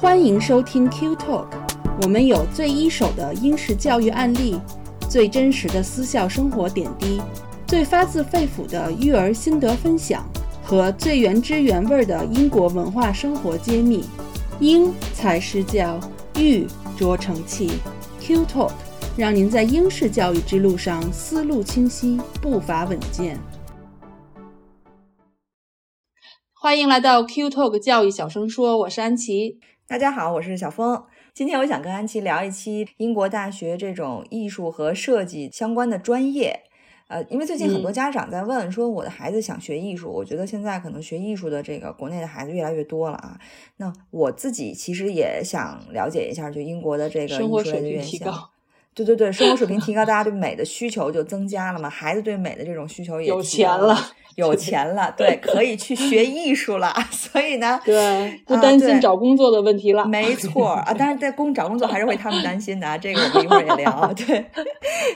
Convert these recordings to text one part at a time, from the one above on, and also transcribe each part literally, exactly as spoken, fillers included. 欢迎收听 Qtalk， 我们有最一手的英式教育案例，最真实的私校生活点滴，最发自肺腑的育儿心得分享和最原汁原味的英国文化生活揭秘。英才施教，育卓成器。 Qtalk 让您在英式教育之路上思路清晰，步伐稳健。欢迎来到 Qtalk 教育小声说，我是安琪。大家好，我是小峰。今天我想跟安琪聊一期英国大学这种艺术和设计相关的专业。呃，因为最近很多家长在问说我的孩子想学艺术、嗯、我觉得现在可能学艺术的这个国内的孩子越来越多了啊。那我自己其实也想了解一下，就英国的这个艺术类的院校，生活水平提高。对对对，生活水平提高，大家对美的需求就增加了嘛，孩子对美的这种需求也有钱了，有钱了，对，可以去学艺术了，所以呢，对，不担心找工作的问题了，啊、没错啊。当然，在工找工作还是会他们担心的、啊，这个我们一会儿也聊。对，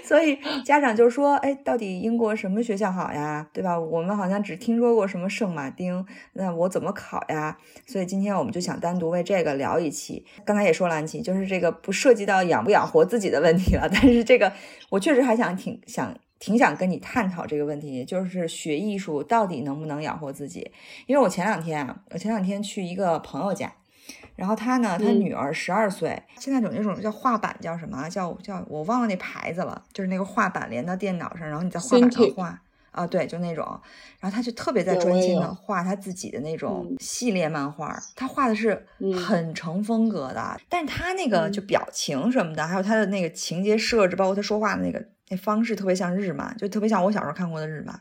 所以家长就说，哎，到底英国什么学校好呀？对吧？我们好像只听说过什么圣马丁，那我怎么考呀？所以今天我们就想单独为这个聊一期。刚才也说了，安琪，就是这个不涉及到养不养活自己的问题。但是这个我确实还想挺想挺想跟你探讨这个问题，就是学艺术到底能不能养活自己。因为我前两天啊我前两天去一个朋友家，然后他呢他女儿十二岁、嗯、现在有那种叫画板，叫什么叫叫我忘了那牌子了，就是那个画板连到电脑上，然后你在画板上画啊，对，就那种。然后他就特别在专心的画他自己的那种系列漫画、嗯、他画的是很成风格的、嗯、但是他那个就表情什么的、嗯、还有他的那个情节设置，包括他说话的那个那方式特别像日漫，就特别像我小时候看过的日漫。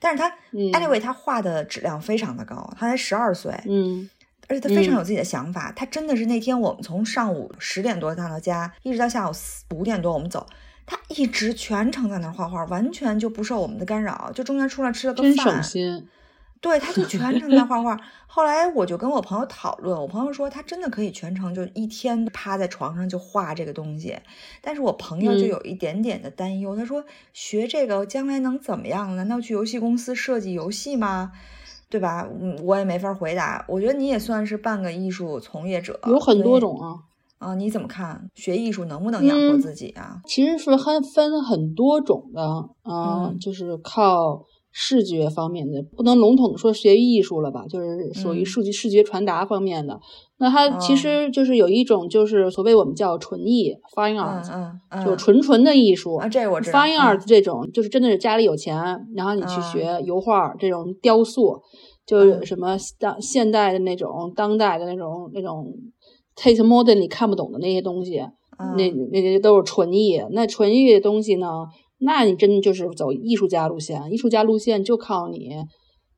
但是他、嗯、anyway 他画的质量非常的高，他才十二岁，嗯，而且他非常有自己的想法、嗯、他真的是那天我们从上午十点多到家一直到下午五点多我们走，他一直全程在那画画，完全就不受我们的干扰，就中间出来吃了个饭，真省心。对，他就全程在画画。后来我就跟我朋友讨论，我朋友说他真的可以全程就一天趴在床上就画这个东西。但是我朋友就有一点点的担忧、嗯、他说学这个将来能怎么样？难道去游戏公司设计游戏吗？对吧？我也没法回答。我觉得你也算是半个艺术从业者，有很多种啊。啊、uh, ，你怎么看学艺术能不能养活自己啊？嗯、其实是很分很多种的啊、呃嗯，就是靠视觉方面的，不能笼统说学艺术了吧，就是属于数据视觉传达方面的。嗯、那它其实就是有一种，就是所谓我们叫纯艺 （fine art），、嗯嗯嗯、就纯纯的艺术啊，这我知道。fine art 这种、嗯、就是真的是家里有钱，然后你去学油画、嗯、这种雕塑，就什么当现代的那种、当代的那种那种。Tate modern 你看不懂的那些东西、嗯、那那些都是纯艺。那纯艺的东西呢，那你真的就是走艺术家路线，艺术家路线就靠你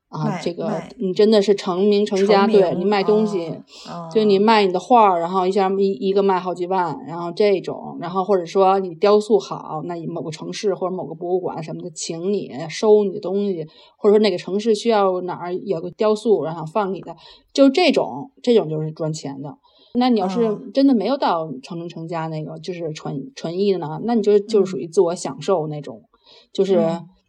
啊，这个你真的是成名成家，成名对你卖东西、哦、就你卖你的画，然后一下一一个卖好几万，然后这种，然后或者说你雕塑好，那你某个城市或者某个博物馆什么的请你收你的东西，或者说哪个城市需要哪儿有个雕塑然后放你的，就这种这种就是赚钱的。那你要是真的没有到成名成家那个，嗯、就是纯纯艺的呢，那你就就是属于自我享受那种，嗯、就是、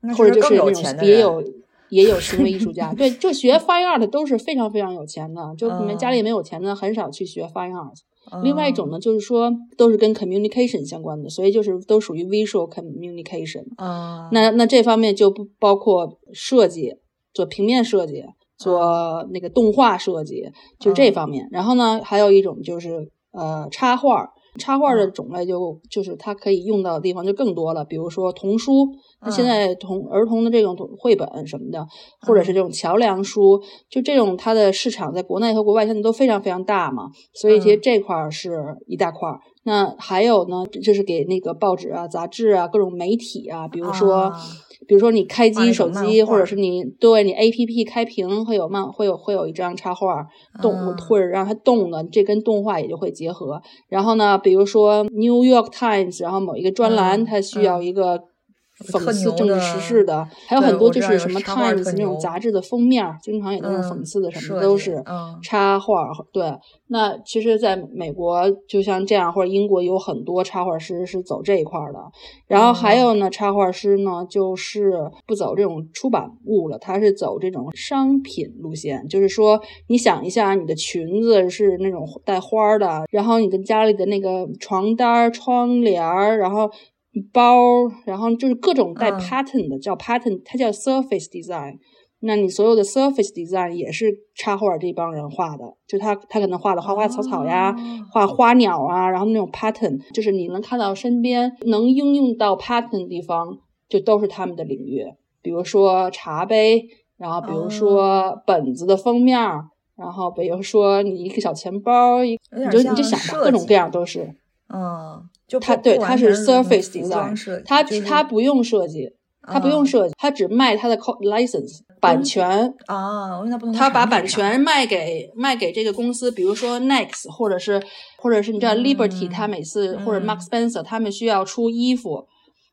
嗯、或者就是那种也有也有行为艺术家，对，就学 fine art 都是非常非常有钱的，就你们家里没有钱的、嗯、很少去学 fine art。另外一种呢，就是说都是跟 communication 相关的，所以就是都属于 visual communication、嗯。那那这方面就不包括设计，做平面设计。做那个动画设计，就这方面、嗯、然后呢还有一种就是呃插画，插画的种类就、嗯、就是它可以用到的地方就更多了，比如说童书，那、嗯、现在童儿童的这种绘本什么的，或者是这种桥梁书、嗯、就这种它的市场在国内和国外现在都非常非常大嘛，所以其实这块是一大块、嗯、那还有呢就是给那个报纸啊杂志啊各种媒体啊，比如说、嗯比如说你开机手机，或者是你对你 A P P 开屏会有漫会有会有一张插画动，或者让它动的，这跟动画也就会结合。然后呢，比如说 New York Times， 然后某一个专栏它需要一个讽刺政治时事的，还有很多就是什么 Times 那种杂志的封面经常也都是讽刺的，什么都是插画。对，那其实在美国就像这样，或者英国有很多插画师是走这一块的。然后还有呢，插画师呢就是不走这种出版物了，他是走这种商品路线。就是说你想一下，你的裙子是那种带花的，然后你跟家里的那个床单窗帘，然后包，然后就是各种带 pattern 的、嗯、叫 pattern， 它叫 surface design。 那你所有的 surface design 也是插画这帮人画的，就他他可能画的花花草草呀、哦、画花鸟啊，然后那种 pattern 就是你能看到身边能应用到 pattern 的地方就都是他们的领域，比如说茶杯，然后比如说本子的封面、哦、然后比如说你一个小钱包，你就你就想吧，各种各样都是嗯，就他对他是 surface design， 他他不用设计，他不用设计，他、嗯、只卖他的 license 版权啊，他、嗯、把版权卖给卖给这个公司，比如说 Next， 或者是或者是你知道 Liberty， 他、嗯、每次、嗯、或者 Marks Spencer， 他们需要出衣服、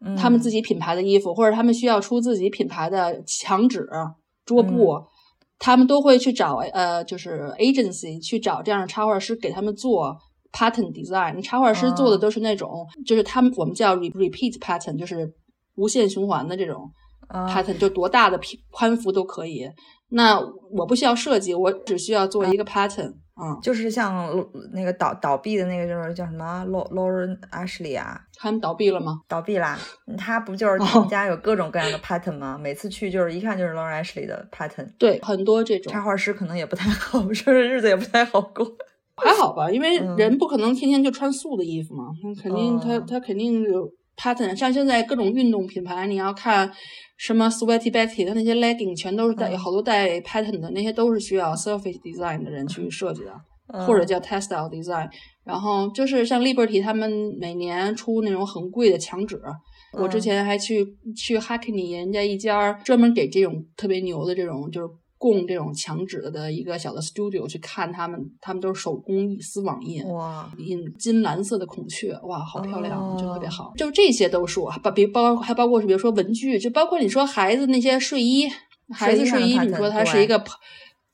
嗯，他们自己品牌的衣服，或者他们需要出自己品牌的墙纸、桌布。嗯，他们都会去找呃，就是 agency 去找这样的插画师给他们做pattern design。 插画师做的都是那种、uh, 就是他们我们叫 repeat pattern， 就是无限循环的这种 pattern、uh, 就多大的宽幅都可以。那我不需要设计，我只需要做一个 pattern、uh, 嗯、就是像那个倒倒闭的那个就是叫什么 Lauren Ashley 啊，他们倒闭了吗？倒闭啦。他不就是他们家有各种各样的 pattern 吗、oh. 每次去就是一看就是 Lauren Ashley 的 pattern。 对，很多这种插画师可能也不太好，就是日子也不太好过。还好吧，因为人不可能天天就穿素的衣服嘛，那、嗯、肯定他他肯定有 pattern。 像现在各种运动品牌，你要看什么 Sweaty Betty， 他那些 legging 全都是带、嗯、有好多带 pattern 的，那些都是需要 surface design 的人去设计的、嗯、或者叫 textile design。 然后就是像 Liberty 他们每年出那种很贵的墙纸，我之前还去、嗯、去 Hackney 人家一家专门给这种特别牛的这种就是供这种墙纸的一个小的 studio 去看他们，他们都是手工丝网印，哇，印金蓝色的孔雀，哇，好漂亮，哦、就特别好。就这些都是我，包包还包括是比如说文具，就包括你说孩子那些睡衣，孩子睡衣，你说它是一个，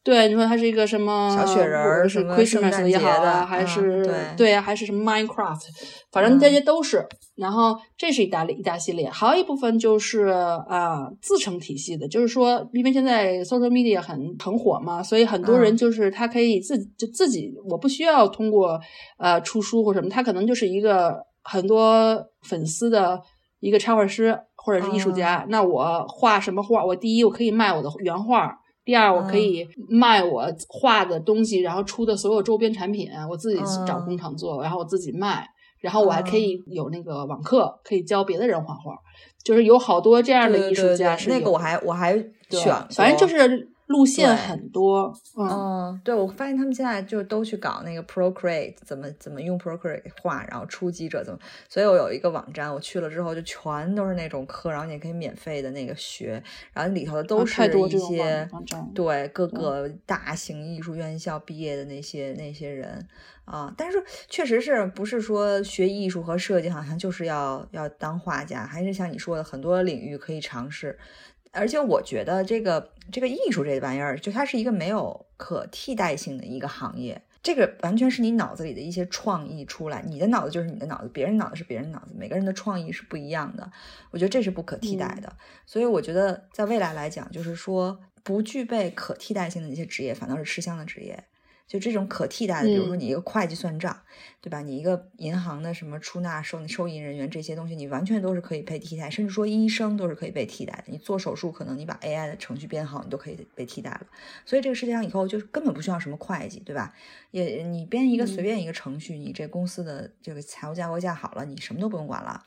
对，你说它是一个什么小雪人，是 Christmas 也好啊，还是、啊、对呀、啊，还是什么 Minecraft， 反正这些都是。嗯、然后这是一大类一大系列，还有一部分就是啊、呃、自成体系的，就是说，因为现在 social media 很很火嘛，所以很多人就是他可以自己、嗯、就自己，我不需要通过呃出书或什么，他可能就是一个很多粉丝的一个插画师或者是艺术家。嗯、那我画什么画？我第一我可以卖我的原画。第二，我可以卖我画的东西、嗯、然后出的所有周边产品我自己找工厂做、嗯、然后我自己卖，然后我还可以有那个网课、嗯、可以教别的人画画，就是有好多这样的艺术家是有。对对对，那个我还我还选，反正就是路线很多。 嗯, 嗯，对，我发现他们现在就都去搞那个 Procreate， 怎么怎么用 Procreate 画，然后出击者怎么，所以我有一个网站，我去了之后就全都是那种课，然后你可以免费的那个学，然后里头都是一些、啊、对各个大型艺术院校毕业的那些、嗯、那些人啊。但是确实是不是说学艺术和设计好像就是要要当画家，还是像你说的很多领域可以尝试。而且我觉得这个这个艺术这玩意儿，就它是一个没有可替代性的一个行业，这个完全是你脑子里的一些创意出来，你的脑子就是你的脑子，别人脑子是别人脑子，每个人的创意是不一样的，我觉得这是不可替代的、嗯、所以我觉得在未来来讲，就是说不具备可替代性的那些职业反倒是吃香的职业，就这种可替代的，比如说你一个会计算账、嗯、对吧，你一个银行的什么出纳收收银人员，这些东西你完全都是可以被替代，甚至说医生都是可以被替代的，你做手术可能你把 A I 的程序编好你都可以被替代了。所以这个世界上以后就是根本不需要什么会计，对吧，也你编一个随便一个程序、嗯、你这公司的这个财务架构架好了，你什么都不用管了。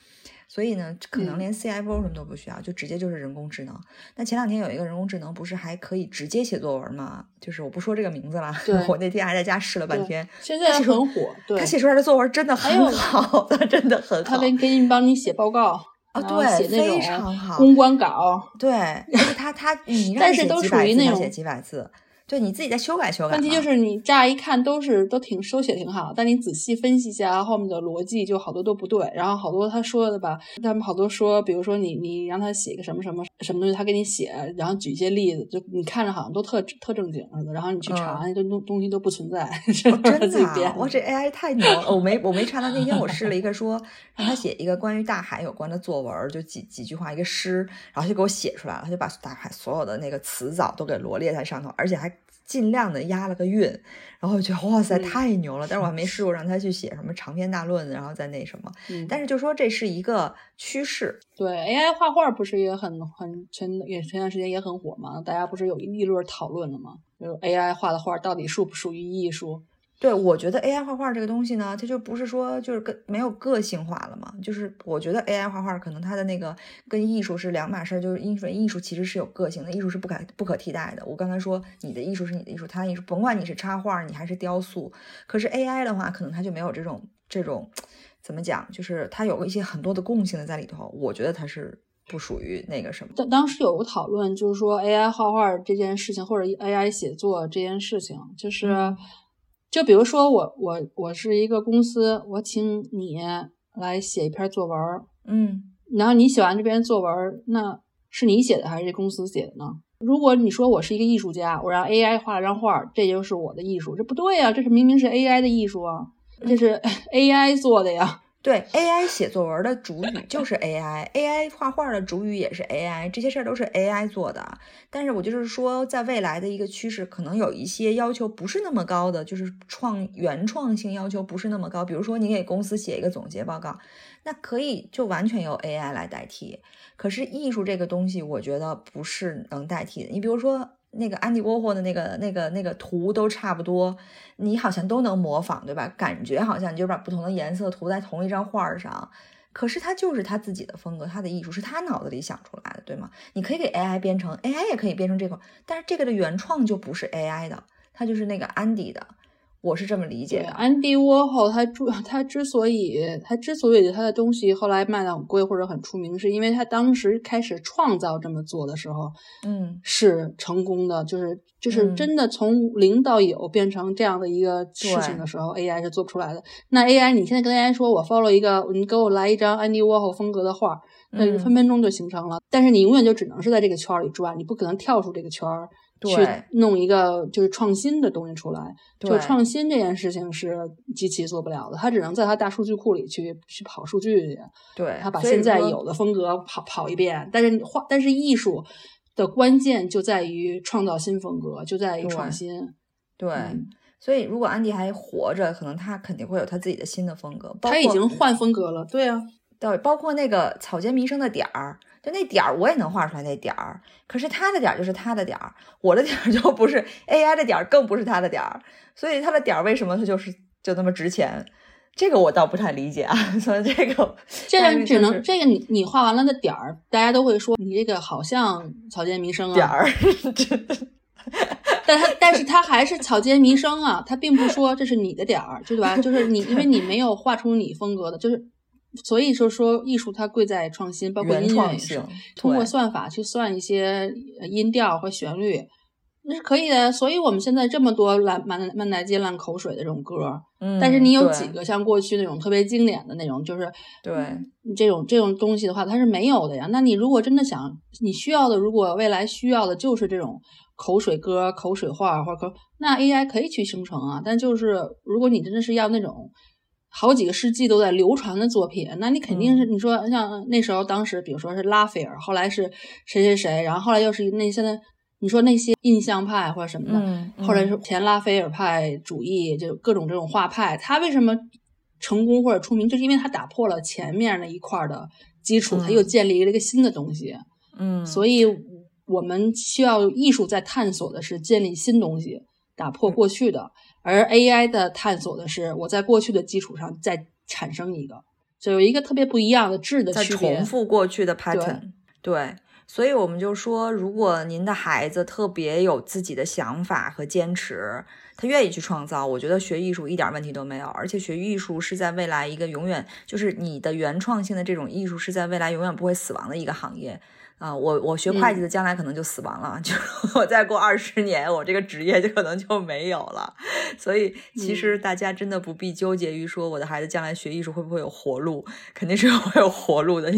所以呢可能连 C F O 什么都不需要、嗯、就直接就是人工智能。那前两天有一个人工智能不是还可以直接写作文吗，就是我不说这个名字了，我那天还在家试了半天，现在很火，对，他写出来的作文真的很好的，真的很好，他们可以帮你写报告啊、哦，对，非常好，公关稿，对，但是他他你让他写几百字，他写几百字，对，你自己再修改修改。问题就是你乍一看都是都挺收写挺好，但你仔细分析一下后面的逻辑，就好多都不对。然后好多他说的吧，他们好多说，比如说你你让他写一个什么什么什么东西，他给你写，然后举一些例子，就你看着好像都特特正经，然后你去查，那、嗯、东东西都不存在。哦、真的、啊，我这 A I 太牛了！我没我没查到那天我试了一个说，让他写一个关于大海有关的作文，就几几句话一个诗，然后就给我写出来了，他就把大海所有的那个词藻都给罗列在上头，而且还尽量的押了个韵，然后我觉得哇塞太牛了，但是我还没试过让他去写什么长篇大论，然后再那什么、嗯、但是就说这是一个趋势。对， A I 画画不是也很很前也前段时间也很火吗？大家不是有议论讨论了吗？就是 A I 画的画到底属不属于艺术。对，我觉得 A I 画画这个东西呢，它就不是说就是跟没有个性化了嘛，就是我觉得 A I 画画可能它的那个跟艺术是两码事，就是艺术艺术其实是有个性的，艺术是不可不可替代的。我刚才说你的艺术是你的艺术，它的艺术甭管你是插画你还是雕塑，可是 A I 的话可能它就没有这种这种怎么讲，就是它有一些很多的共性的在里头，我觉得它是不属于那个什么。当时有个讨论就是说 A I 画画这件事情或者 A I 写作这件事情，就是、嗯就比如说我我我是一个公司，我请你来写一篇作文，嗯，然后你写完这篇作文，那是你写的还是这公司写的呢？如果你说我是一个艺术家，我让 A I 画了张画，这就是我的艺术，这不对呀、啊，这是明明是 A I 的艺术啊，这是 A I 做的呀。对 ，A I 写作文的主语就是 A I，A I 画画的主语也是 A I， 这些事儿都是 A I 做的。但是我就是说，在未来的一个趋势，可能有一些要求不是那么高的，就是创原创性要求不是那么高。比如说，你给公司写一个总结报告，那可以就完全由 A I 来代替。可是艺术这个东西，我觉得不是能代替的。你比如说，那个安迪沃霍的那个那个那个图都差不多，你好像都能模仿，对吧？感觉好像你就把不同的颜色涂在同一张画上，可是它就是他自己的风格，他的艺术是他脑子里想出来的，对吗？你可以给 A I 编程 ，A I 也可以编成这款，但是这个的原创就不是 A I 的，它就是那个安迪的。我是这么理解的。安迪沃霍他之他之所以他之所以他的东西后来卖得很贵或者很出名，是因为他当时开始创造这么做的时候，嗯，是成功的，就是就是真的从零到有变成这样的一个事情的时候、嗯、A I 是做不出来的。那 A I 你现在跟 A I 说我 follow 一个，你给我来一张安迪沃霍风格的画，那、嗯、分分钟就形成了。但是你永远就只能是在这个圈里转，你不可能跳出这个圈去弄一个就是创新的东西出来。就创新这件事情是机器做不了的，它只能在它大数据库里去去跑数据去。对，它把现在有的风格跑跑一遍，但是画但是艺术的关键就在于创造新风格，就在于创新。对。对嗯，所以如果安迪还活着，可能他肯定会有他自己的新的风格。他已经换风格了，对啊。对，包括那个草间弥生的点儿，就那点儿我也能画出来那点儿，可是他的点儿就是他的点儿，我的点儿就不是 A I 的点儿，更不是他的点儿，所以他的点儿为什么他就是就那么值钱？这个我倒不太理解啊，所以这个这个只能、就是、这个你你画完了的点儿，大家都会说你这个好像草间弥生啊点儿。但他但是他还是草间弥生啊，他并不说这是你的点儿，对吧？就是你因为你没有画出你风格的，就是。所以说说艺术它贵在创新，包括音乐也是通过算法去算一些音调和旋律，那是可以的。所以我们现在这么多烂满满大街烂口水的这种歌，嗯，但是你有几个像过去那种特别经典的那种，就是对、嗯、这种这种东西的话，它是没有的呀。那你如果真的想你需要的，如果未来需要的就是这种口水歌、口水话或者那 A I 可以去生成啊。但就是如果你真的是要那种。好几个世纪都在流传的作品，那你肯定是、嗯、你说像那时候当时比如说是拉斐尔，后来是谁谁谁，然后后来又是那现在你说那些印象派或者什么的、嗯嗯、后来是前拉斐尔派主义，就各种这种画派，他为什么成功或者出名，就是因为他打破了前面那一块的基础，他、嗯、又建立了一个新的东西。嗯，所以我们需要艺术在探索的是建立新东西，打破过去的、嗯，而 A I 的探索的是我在过去的基础上再产生一个，就有一个特别不一样的质的区别，在重复过去的 pattern。 对, 对，所以我们就说如果您的孩子特别有自己的想法和坚持，他愿意去创造，我觉得学艺术一点问题都没有。而且学艺术是在未来一个永远，就是你的原创性的这种艺术是在未来永远不会死亡的一个行业。啊、呃，我我学会计的将来可能就死亡了，嗯、就我再过二十年，我这个职业就可能就没有了。所以其实大家真的不必纠结于说我的孩子将来学艺术会不会有活路，肯定是会有活路的。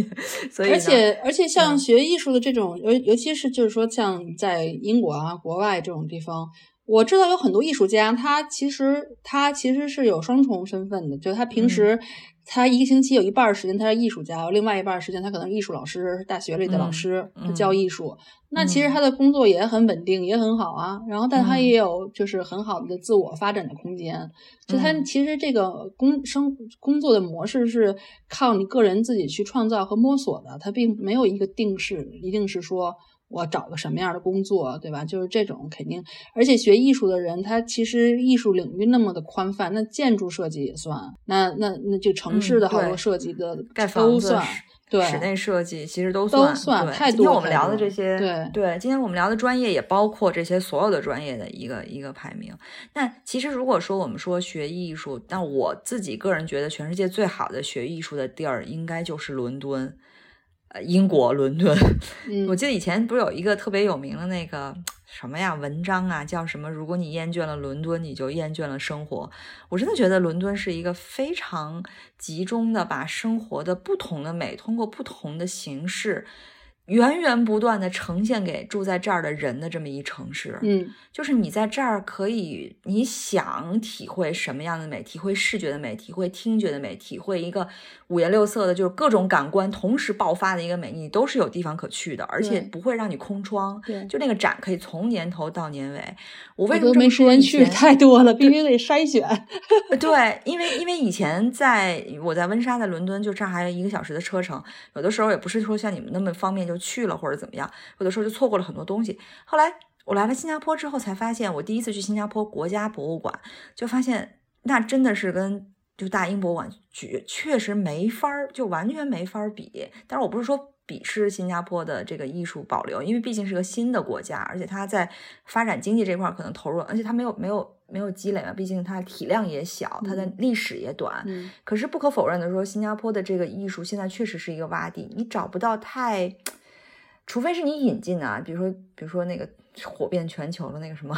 所以而且而且像学艺术的这种，尤、嗯、尤其是就是说像在英国啊、国外这种地方。我知道有很多艺术家，他其实他其实是有双重身份的，就是他平时、嗯、他一个星期有一半时间他是艺术家，另外一半时间他可能是艺术老师，大学里的老师、嗯、他教艺术、嗯、那其实他的工作也很稳定、嗯、也很好啊，然后但他也有就是很好的自我发展的空间、嗯、就他其实这个工生工作的模式是靠你个人自己去创造和摸索的，他并没有一个定式一定是说我找个什么样的工作，对吧？就是这种肯定，而且学艺术的人，他其实艺术领域那么的宽泛，那建筑设计也算，那那那就城市的好多设计的都算。嗯对，室内设计其实都算，都算太多。今天我们聊的这些，对对，今天我们聊的专业也包括这些所有的专业的一个一个排名。那其实如果说我们说学艺术，但我自己个人觉得，全世界最好的学艺术的地儿应该就是伦敦。英国伦敦、嗯、我记得以前不是有一个特别有名的那个什么呀文章啊，叫什么如果你厌倦了伦敦你就厌倦了生活。我真的觉得伦敦是一个非常集中的把生活的不同的美通过不同的形式源源不断的呈现给住在这儿的人的这么一城市。嗯，就是你在这儿可以你想体会什么样的美，体会视觉的美，体会听觉的美，体会一个五颜六色的就是各种感官同时爆发的一个美，你都是有地方可去的，而且不会让你空窗。对，就那个展可以从年头到年尾。我为什么这么说以前没时间去太多了，必须得筛选。对，因为因为以前在我在温莎在伦敦就这还有一个小时的车程，有的时候也不是说像你们那么方便就去了或者怎么样，有的时候就错过了很多东西。后来我来了新加坡之后才发现，我第一次去新加坡国家博物馆就发现那真的是跟就大英博物馆确实没法就完全没法比。但是我不是说鄙视新加坡的这个艺术保留，因为毕竟是个新的国家，而且它在发展经济这块可能投入，而且它没有没有没有积累嘛，毕竟它体量也小，它的历史也短、嗯、可是不可否认的说，新加坡的这个艺术现在确实是一个洼地，你找不到太除非是你引进啊，比如说比如说那个火遍全球的那个什么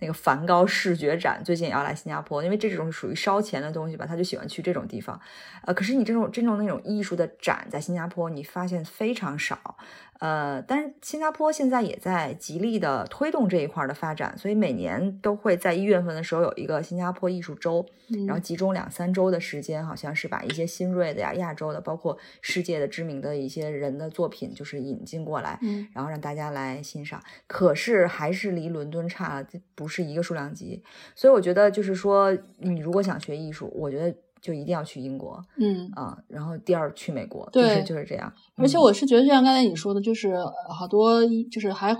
那个梵高视觉展最近也要来新加坡，因为这种是属于烧钱的东西吧，他就喜欢去这种地方。呃，可是你这种这种那种艺术的展在新加坡你发现非常少。呃，但是新加坡现在也在极力的推动这一块的发展，所以每年都会在一月份的时候有一个新加坡艺术周、嗯、然后集中两三周的时间，好像是把一些新锐的呀、亚洲的包括世界的知名的一些人的作品就是引进过来、嗯、然后让大家来欣赏。可是还是离伦敦差了，不是一个数量级。所以我觉得就是说你如果想学艺术，我觉得就一定要去英国，嗯啊，然后第二去美国，对，就是这样。而且我是觉得，就像刚才你说的，就是好多，就是还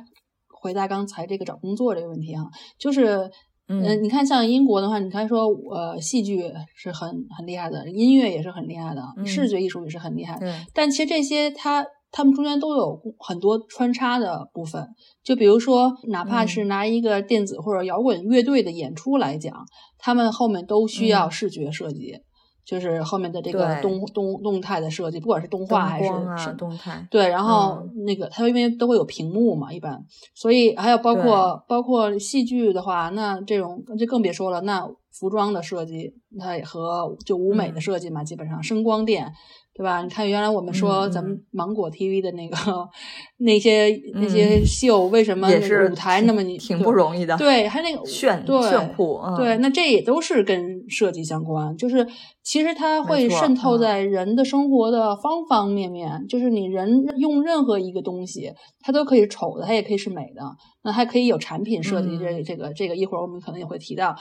回答刚才这个找工作这个问题啊，就是。嗯、呃，你看像英国的话，你看说呃，戏剧是很很厉害的，音乐也是很厉害的，嗯、视觉艺术也是很厉害的。对、嗯。但其实这些它它们中间都有很多穿插的部分，就比如说，哪怕是拿一个电子或者摇滚乐队的演出来讲，他们后面都需要视觉设计。嗯，就是后面的这个动动动态的设计，不管是动画还是、啊、动态，对，然后那个、嗯、它因为都会有屏幕嘛，一般，所以还有包括包括戏剧的话，那这种就更别说了。那服装的设计，它和就舞美的设计嘛，嗯、基本上声光电，对吧？你看原来我们说咱们芒果 T V 的那个、嗯、那些、嗯、那些秀，为什么舞台那么你 挺, 挺不容易的？对，还有那个炫炫酷、嗯，对，那这也都是跟设计相关，就是。其实它会渗透在人的生活的方方面面、嗯、就是你人用任何一个东西它都可以丑的，它也可以是美的，那还可以有产品设计、嗯、这这个这个一会儿我们可能也会提到，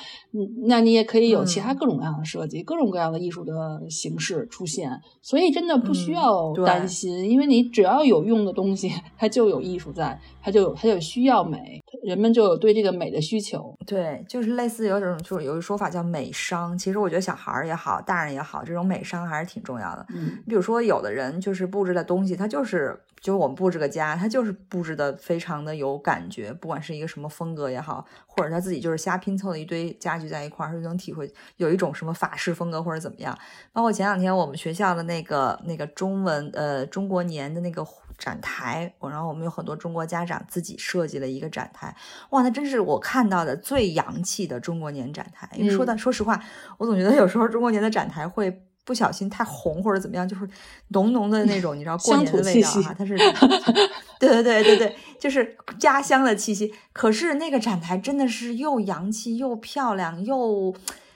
那你也可以有其他各种各样的设计、嗯、各种各样的艺术的形式出现，所以真的不需要担心、嗯、因为你只要有用的东西它就有艺术在，它就有它就需要美，人们就有对这个美的需求。对，就是类似有种就是有一说法叫美商，其实我觉得小孩也好大人也好，这种美商还是挺重要的。嗯，比如说有的人就是布置的东西，他就是就是我们布置个家，他就是布置的非常的有感觉，不管是一个什么风格也好，或者他自己就是瞎拼凑的一堆家具在一块儿，他就能体会有一种什么法式风格或者怎么样。包括前两天我们学校的那个那个中文呃中国年的那个展台，然后我们有很多中国家长自己设计了一个展台，哇，那真是我看到的最洋气的中国年展台。因为说到、嗯、说实话，我总觉得有时候中国年的展台会不小心太红或者怎么样，就是浓浓的那种你知道过年的味道啊，它是对对对对对，就是家乡的气息。可是那个展台真的是又洋气又漂亮，又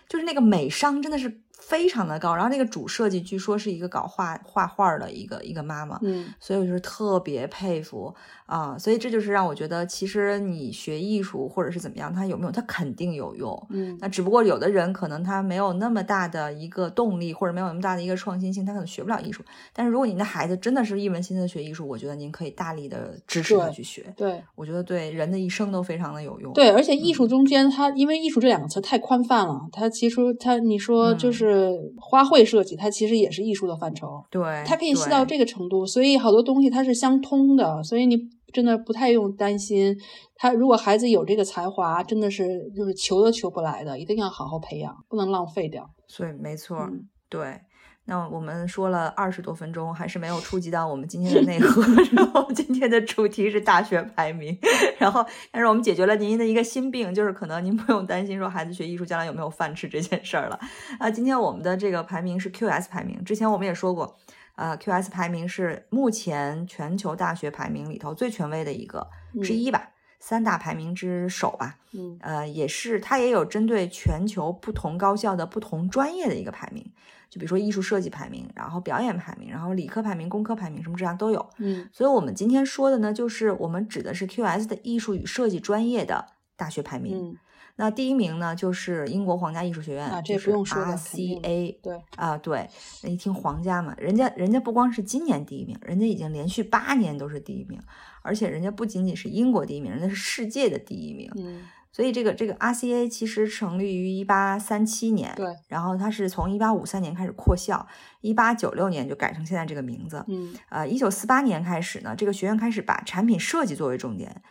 就是那个美商真的是非常的高，然后那个主设计据说是一个搞画画画的一个一个妈妈，嗯，所以我就是特别佩服啊、呃，所以这就是让我觉得，其实你学艺术或者是怎么样，它有没有，它肯定有用，嗯，那只不过有的人可能他没有那么大的一个动力，或者没有那么大的一个创新性，他可能学不了艺术。但是如果您的孩子真的是一门心思学艺术，我觉得您可以大力的支持他去学，对，对我觉得对人的一生都非常的有用。对，而且艺术中间它、嗯、因为艺术这两个词太宽泛了，它其实它你说就是。嗯花卉设计它其实也是艺术的范畴，对，它可以细到这个程度，所以好多东西它是相通的，所以你真的不太用担心他，如果孩子有这个才华真的是就是求都求不来的，一定要好好培养，不能浪费掉。所以没错、嗯、对，那我们说了二十多分钟还是没有触及到我们今天的内核然后今天的主题是大学排名，然后但是我们解决了您的一个心病，就是可能您不用担心说孩子学艺术将来有没有饭吃这件事儿了啊。今天我们的这个排名是 Q S 排名，之前我们也说过呃 Q S 排名是目前全球大学排名里头最权威的一个之一吧、嗯，三大排名之首吧，嗯，呃，也是，它也有针对全球不同高校的不同专业的一个排名，就比如说艺术设计排名，然后表演排名，然后理科排名、工科排名，什么这样都有，嗯，所以我们今天说的呢，就是我们指的是 Q S 的艺术与设计专业的大学排名。嗯，那第一名呢，就是英国皇家艺术学院啊，这不用说的 R C A， 对啊，对，那一听皇家嘛，人家人家不光是今年第一名，人家已经连续八年都是第一名，而且人家不仅仅是英国第一名，人家是世界的第一名。嗯，所以这个这个 R C A 其实成立于一八三七年，对，然后它是从一八五三年开始扩校，一八九六年就改成现在这个名字。嗯，呃，一九四八年开始呢，这个学院开始把产品设计作为重点。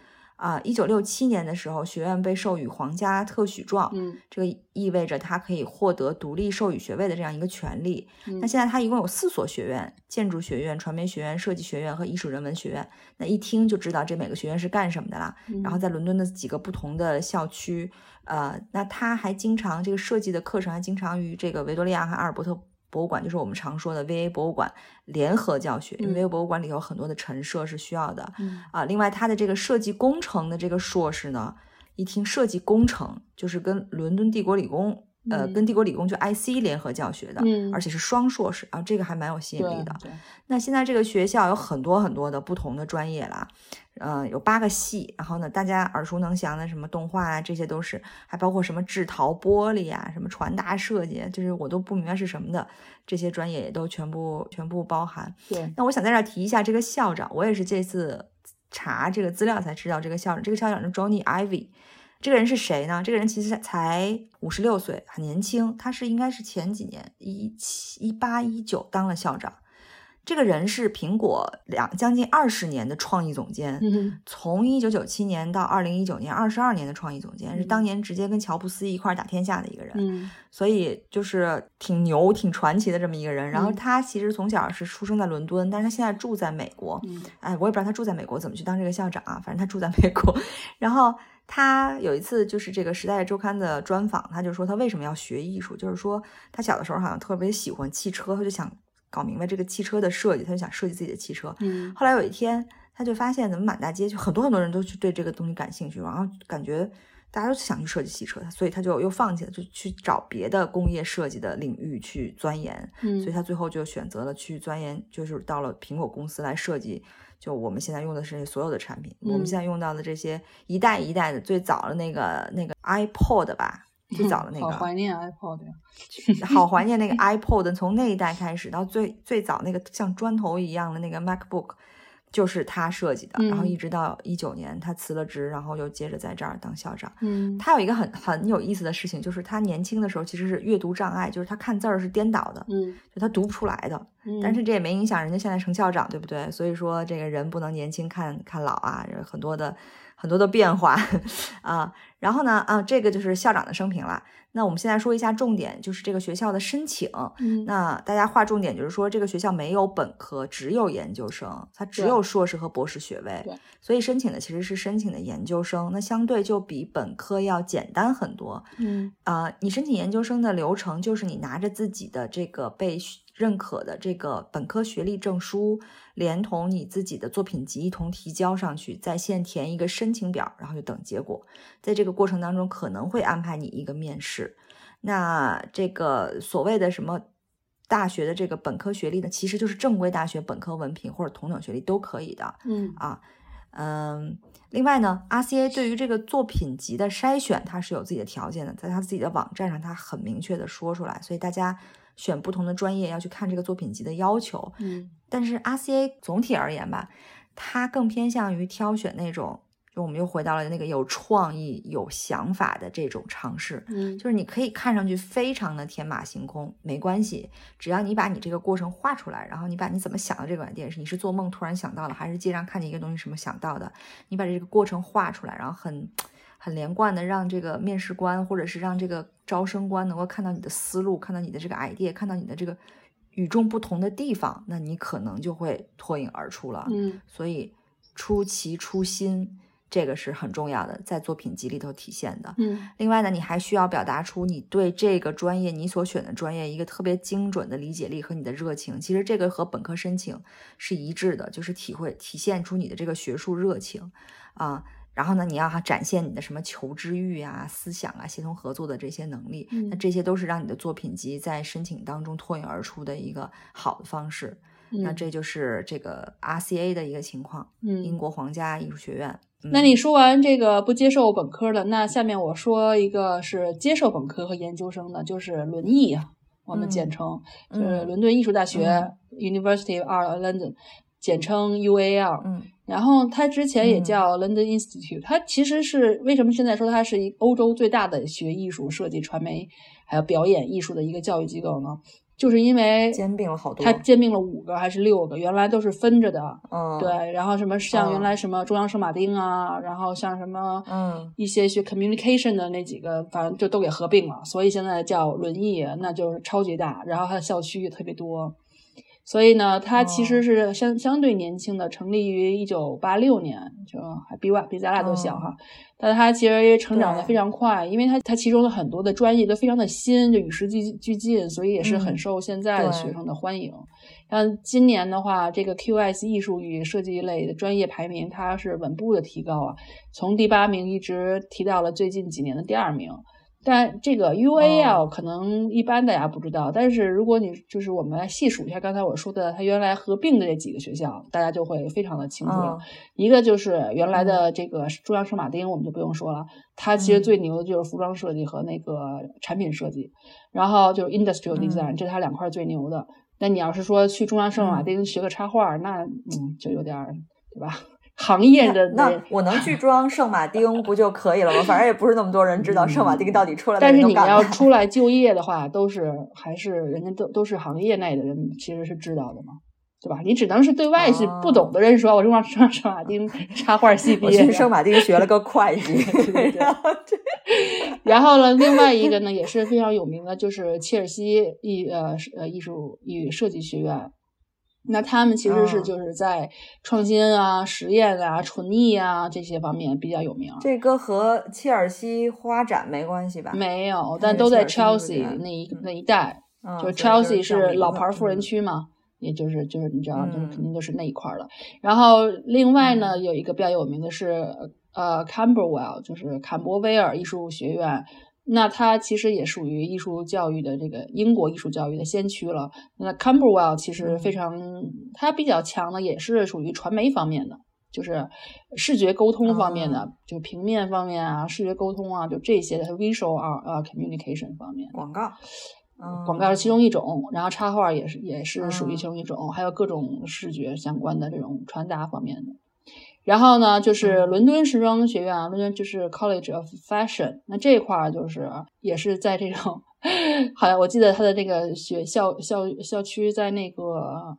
啊、uh, 一九六七年的时候学院被授予皇家特许状，嗯，这个意味着他可以获得独立授予学位的这样一个权利。嗯，那现在他一共有四所学院，建筑学院、传媒学院、设计学院和艺术人文学院，那一听就知道这每个学院是干什么的啦。嗯，然后在伦敦的几个不同的校区，呃，那他还经常这个设计的课程还经常与这个维多利亚和阿尔伯特博物馆，就是我们常说的 V A 博物馆联合教学，因为 V A 博物馆里有很多的陈设是需要的、嗯、啊。另外它的这个设计工程的这个硕士呢，一听设计工程就是跟伦敦帝国理工、嗯、呃，跟帝国理工就 I C 联合教学的、嗯、而且是双硕士啊，这个还蛮有吸引力的。那现在这个学校有很多很多的不同的专业啦，呃，有八个系，然后呢，大家耳熟能详的什么动画啊，这些都是，还包括什么制陶玻璃啊，什么传达设计，就是我都不明白是什么的，这些专业也都全部全部包含。对，那我想在这儿提一下这个校长，我也是这次查这个资料才知道这个校长，这个校长是 Jony Ive。这个人是谁呢？这个人其实才五十六岁，很年轻，他是应该是前几年一七一八一九当了校长。这个人是苹果两将近二十年的创意总监，嗯、从一九九七年到二零一九年，二十二年的创意总监、嗯、是当年直接跟乔布斯一块打天下的一个人，嗯、所以就是挺牛、挺传奇的这么一个人。然后他其实从小是出生在伦敦，嗯、但是他现在住在美国，嗯、哎，我也不知道他住在美国怎么去当这个校长啊，反正他住在美国。然后他有一次就是这个《时代周刊》的专访，他就说他为什么要学艺术，就是说他小的时候好像特别喜欢汽车，他就想搞明白这个汽车的设计，他就想设计自己的汽车。嗯，后来有一天，他就发现怎么满大街就很多很多人都去对这个东西感兴趣，然后感觉大家都想去设计汽车，所以他就又放弃了，就去找别的工业设计的领域去钻研。嗯，所以他最后就选择了去钻研，就是到了苹果公司来设计。就我们现在用的是所有的产品，嗯、我们现在用到的这些一代一代的，最早的那个那个 iPod 吧。最早的那个，好怀念 iPod 呀，好怀念那个 iPod。从那一代开始，到最最早那个像砖头一样的那个 MacBook， 就是他设计的。嗯、然后一直到一九年，他辞了职，然后又接着在这儿当校长。嗯，他有一个很很有意思的事情，就是他年轻的时候其实是阅读障碍，就是他看字儿是颠倒的，嗯，就他读不出来的。嗯、但是这也没影响人家现在程校长，对不对？所以说这个人不能年轻看看老啊，很多的很多的变化啊。然后呢啊，这个就是校长的生平了。那我们现在说一下重点，就是这个学校的申请、嗯、那大家划重点，就是说这个学校没有本科，只有研究生，它只有硕士和博士学位，所以申请的其实是申请的研究生，那相对就比本科要简单很多。嗯啊、呃，你申请研究生的流程就是你拿着自己的这个被认可的这个本科学历证书，连同你自己的作品集一同提交上去，在线填一个申请表，然后就等结果。在这个过程当中可能会安排你一个面试。那这个所谓的什么大学的这个本科学历呢，其实就是正规大学本科文凭或者同等学历都可以的。嗯啊嗯，另外呢 R C A 对于这个作品集的筛选它是有自己的条件的，在他自己的网站上他很明确的说出来，所以大家选不同的专业要去看这个作品集的要求。嗯，但是 R C A 总体而言吧，它更偏向于挑选那种，就我们又回到了那个有创意有想法的这种尝试。嗯，就是你可以看上去非常的天马行空，没关系，只要你把你这个过程画出来，然后你把你怎么想的这个 idea， 你是做梦突然想到的，还是街上看见一个东西什么想到的，你把这个过程画出来，然后很很连贯的让这个面试官或者是让这个招生官能够看到你的思路，看到你的这个 idea， 看到你的这个与众不同的地方，那你可能就会脱颖而出了。嗯，所以出奇出新这个是很重要的，在作品集里头体现的。嗯，另外呢，你还需要表达出你对这个专业，你所选的专业一个特别精准的理解力和你的热情。其实这个和本科申请是一致的，就是体会体现出你的这个学术热情啊。然后呢，你要展现你的什么求知欲啊、思想啊、协同合作的这些能力，嗯、那这些都是让你的作品集在申请当中脱颖而出的一个好的方式。嗯、那这就是这个 R C A 的一个情况，嗯、英国皇家艺术学院。嗯、那你说完这个不接受本科的，那下面我说一个是接受本科和研究生的，就是伦艺，我们简称、嗯、就是伦敦艺术大学、嗯、University of London， 简称 U A L。嗯。然后它之前也叫 London Institute，、嗯、它其实是为什么现在说它是一欧洲最大的学艺术、设计、传媒还有表演艺术的一个教育机构呢？就是因为兼并了好多，它兼并了五个还是六个，原来都是分着的。嗯，对。然后什么像原来什么中央圣马丁啊，嗯、然后像什么嗯一些学 communication 的那几个，反正就都给合并了，所以现在叫伦艺，那就是超级大，然后它的校区也特别多。所以呢，它其实是相相对年轻的，成立于一九八六年，就还比我比咱俩都小哈。嗯、但它其实成长的非常快，因为它它其中的很多的专业都非常的新，就与时俱进，所以也是很受现在的学生的欢迎。像、嗯、今年的话，这个 Q S 艺术与设计类的专业排名，它是稳步的提高啊，从第八名一直提到了最近几年的第二名。但这个 U A L 可能一般大家不知道， oh. 但是如果你就是我们来细数一下刚才我说的它原来合并的这几个学校，大家就会非常的清楚了。Oh. 一个就是原来的这个中央圣马丁，我们就不用说了，它其实最牛的就是服装设计和那个产品设计，然后就是 industrial design， 这是它两块最牛的。那你要是说去中央圣马丁学个插画，那嗯就有点对吧？行业的那我能去装圣马丁不就可以了吗？反正也不是那么多人知道圣马丁到底出来的人都干嘛。但是你要出来就业的话，都是还是人家都都是行业内的人其实是知道的嘛，对吧？你只能是对外是不懂的人说，哦、我装圣圣马丁插画系毕业，我去圣马丁学了个会计。对然后然后呢，另外一个呢也是非常有名的，就是切尔西艺呃呃艺术与设计学院。那他们其实是就是在创新啊、嗯、实验啊、纯艺啊这些方面比较有名。这个和切尔西花展没关系吧？没有，但都在 Chelsea 那一、嗯、那一带。嗯、就 Chelsea 是老牌富人区嘛，嗯、也就是就是你知道，就是肯定都是那一块了。嗯、然后另外呢，有一个比较有名的是呃 Camberwell， 就是坎伯威尔艺术学院。那它其实也属于艺术教育的这个英国艺术教育的先驱了。那 Camberwell 其实非常，它比较强的也是属于传媒方面的，就是视觉沟通方面的，嗯、就平面方面啊、视觉沟通啊，就这些的 visual 啊 communication 方面。广告，嗯、广告是其中一种，然后插画也是也是属于其中一种，嗯、还有各种视觉相关的这种传达方面的。然后呢，就是伦敦时装学院，伦敦就是 College of Fashion， 那这块儿就是也是在这种好像我记得他的这个学校校校区在那个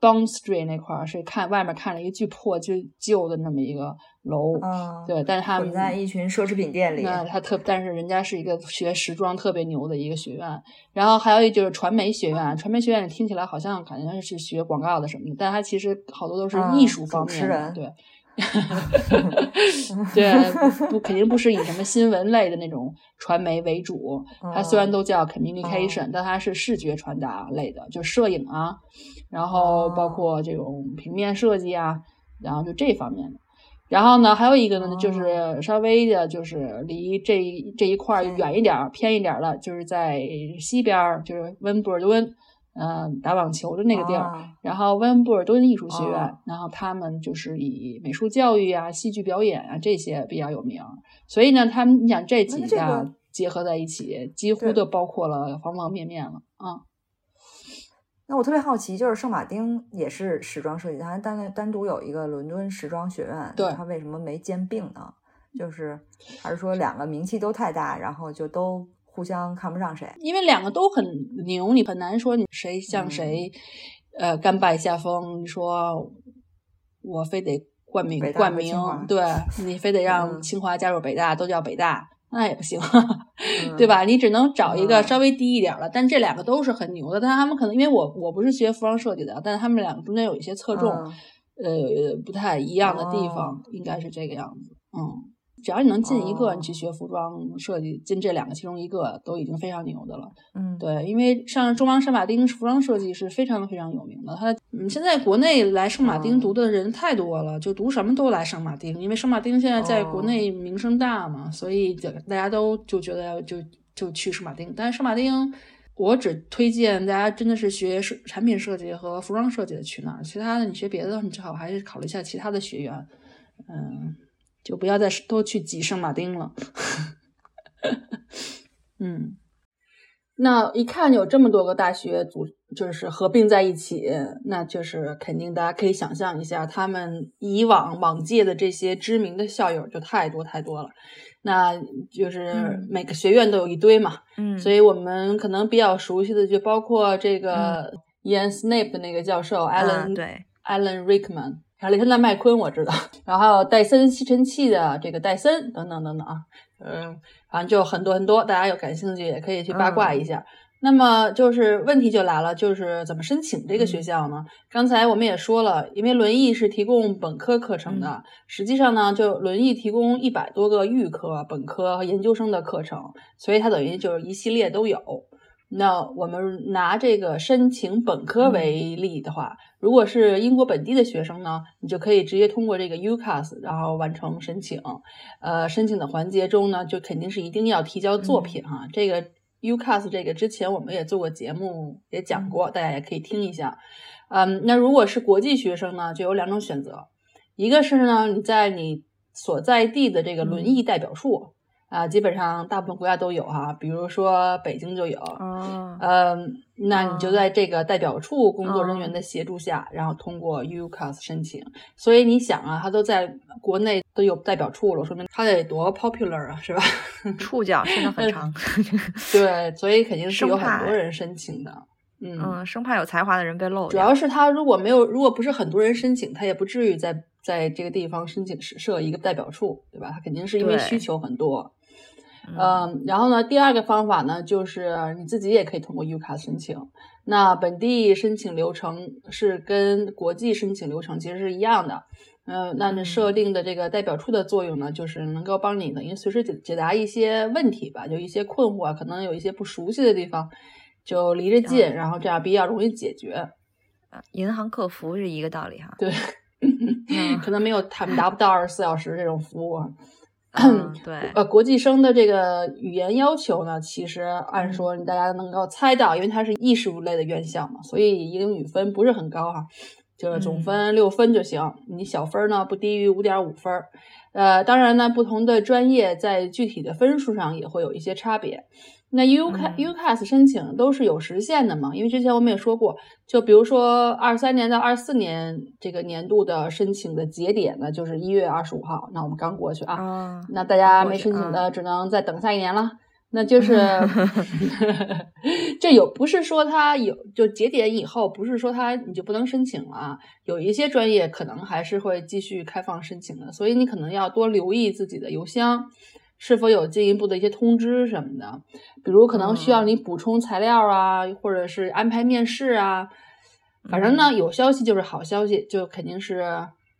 Bond Street 那块儿，是看外面看了一个巨破巨旧的那么一个楼，嗯、对，但是他们在一群奢侈品店里，那他特，但是人家是一个学时装特别牛的一个学院，然后还有一就是传媒学院，传媒学院听起来好像感觉是学广告的什么的，但他其实好多都是艺术方面的，嗯、对。对，不肯定不是以什么新闻类的那种传媒为主，它虽然都叫 communication、嗯、但它是视觉传达类的，就摄影啊，然后包括这种平面设计啊，然后就这方面的。然后呢还有一个呢就是稍微的就是离这这一块远一点、嗯、偏一点了，就是在西边，就是温布尔敦嗯，打网球的那个地儿，啊、然后温布尔敦艺术学院、啊，然后他们就是以美术教育啊、戏剧表演啊这些比较有名，所以呢，他们你想这几家结合在一起，这个、几乎都包括了方方面面了啊、嗯。那我特别好奇，就是圣马丁也是时装设计，它单单独有一个伦敦时装学院，对，它为什么没兼并呢？就是还是说两个名气都太大，然后就都。互相看不上谁，因为两个都很牛，你很难说你谁向谁、嗯、呃甘拜下风。你说我非得冠名冠名，对，你非得让清华加入北大、嗯、都叫北大，那也不行，嗯、对吧？你只能找一个稍微低一点了。嗯、但这两个都是很牛的，但他们可能因为我我不是学服装设计的，但他们两个中间有一些侧重、嗯、呃不太一样的地方、哦，应该是这个样子，嗯。只要你能进一个，你去学服装设计，进这两个其中一个都已经非常牛的了。嗯，对，因为像中央圣马丁服装设计是非常非常有名的。他嗯，现在国内来圣马丁读的人太多了，就读什么都来圣马丁，因为圣马丁现在在国内名声大嘛，所以大家都就觉得就就去圣马丁。但是圣马丁，我只推荐大家真的是学产品设计和服装设计的去那儿，其他的你学别的，你最好还是考虑一下其他的学院。嗯。就不要再都去挤圣马丁了嗯，那一看有这么多个大学组就是合并在一起，那就是肯定大家可以想象一下，他们以往往届的这些知名的校友就太多太多了，那就是每个学院都有一堆嘛，嗯，所以我们可能比较熟悉的就包括这个 Ian Snape 的那个教授 Alan、啊、对 Alan Rickman，亚历山大麦昆我知道，然后还有戴森吸尘器的这个戴森等等等等啊，嗯，反正就很多很多，大家有感兴趣也可以去八卦一下。嗯、那么就是问题就来了，就是怎么申请这个学校呢？嗯、刚才我们也说了，因为轮艺是提供本科课程的，嗯、实际上呢，就轮艺提供一百多个预科、本科和研究生的课程，所以它等于就是一系列都有。那我们拿这个申请本科为例的话、嗯、如果是英国本地的学生呢，你就可以直接通过这个 U C A S 然后完成申请，呃，申请的环节中呢就肯定是一定要提交作品哈、啊嗯、这个 U C A S 这个之前我们也做过节目也讲过、嗯、大家也可以听一下，嗯，那如果是国际学生呢就有两种选择，一个是呢你在你所在地的这个轮艺代表处、嗯啊、呃，基本上大部分国家都有哈、啊，比如说北京就有，嗯、oh. 呃，那你就在这个代表处工作人员的协助下， oh. 然后通过 U C A S 申请。所以你想啊，他都在国内都有代表处了，说明他得多 popular 啊，是吧？触角伸得很长。对，所以肯定是有很多人申请的。嗯, 嗯，生怕有才华的人被漏。主要是他如果没有，如果不是很多人申请，他也不至于在在这个地方申请设一个代表处，对吧？他肯定是因为需求很多。嗯，然后呢，第二个方法呢，就是你自己也可以通过 U C A S 申请。那本地申请流程是跟国际申请流程其实是一样的。呃，那你设定的这个代表处的作用呢，就是能够帮你等于随时解解答一些问题吧，有一些困惑，可能有一些不熟悉的地方，就离着近，然后这样比较容易解决。啊，银行客服是一个道理哈。对，可能没有他们达不到二十四小时这种服务啊。嗯、对，呃，国际生的这个语言要求呢，其实按说大家能够猜到，因为它是艺术类的院校嘛，所以英语分不是很高哈，就是总分六分就行，嗯、你小分呢不低于 五点五 分。呃，当然呢，不同的专业在具体的分数上也会有一些差别。那 U C A S、嗯、U C A S 申请都是有时限的嘛，因为之前我们也说过，就比如说二三年到二四年这个年度的申请的节点呢，就是一月二十五号，那我们刚过去啊，哦、那大家没申请的只能再等下一年了。那就是这有不是说它有就节点以后不是说它你就不能申请了啊，有一些专业可能还是会继续开放申请的，所以你可能要多留意自己的邮箱是否有进一步的一些通知什么的，比如可能需要你补充材料啊、嗯、或者是安排面试啊，反正呢有消息就是好消息，就肯定是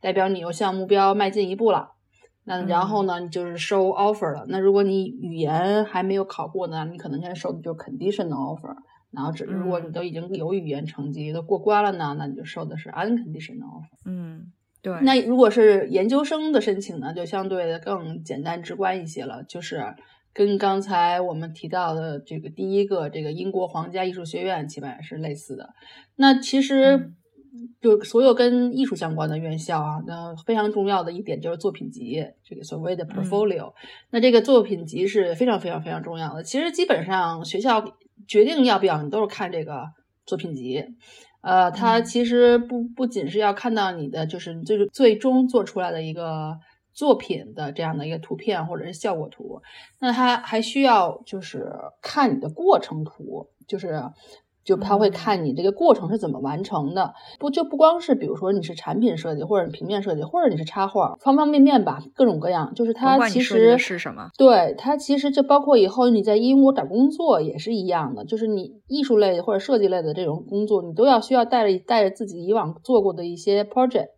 代表你有项目标迈进一步了，那然后呢你就是收 offer 了，那如果你语言还没有考过呢，你可能现在收的就是 conditional offer， 然后只如果你都已经有语言成绩都过关了呢，那你就收的是 unconditional offer。 嗯，对。那如果是研究生的申请呢就相对的更简单直观一些了，就是跟刚才我们提到的这个第一个这个英国皇家艺术学院起码也是类似的。那其实、嗯就所有跟艺术相关的院校啊，那非常重要的一点就是作品集，这个所谓的 portfolio、嗯、那这个作品集是非常非常非常重要的，其实基本上学校决定要不要你都是看这个作品集，呃，它其实不不仅是要看到你的就是你最最终做出来的一个作品的这样的一个图片或者是效果图，那它还需要就是看你的过程图，就是就他会看你这个过程是怎么完成的，不就不光是比如说你是产品设计或者平面设计或者你是插画，方方面面吧，各种各样，就是它其实是什么，对，它其实就包括以后你在英国找工作也是一样的，就是你艺术类或者设计类的这种工作，你都要需要带着带着自己以往做过的一些 project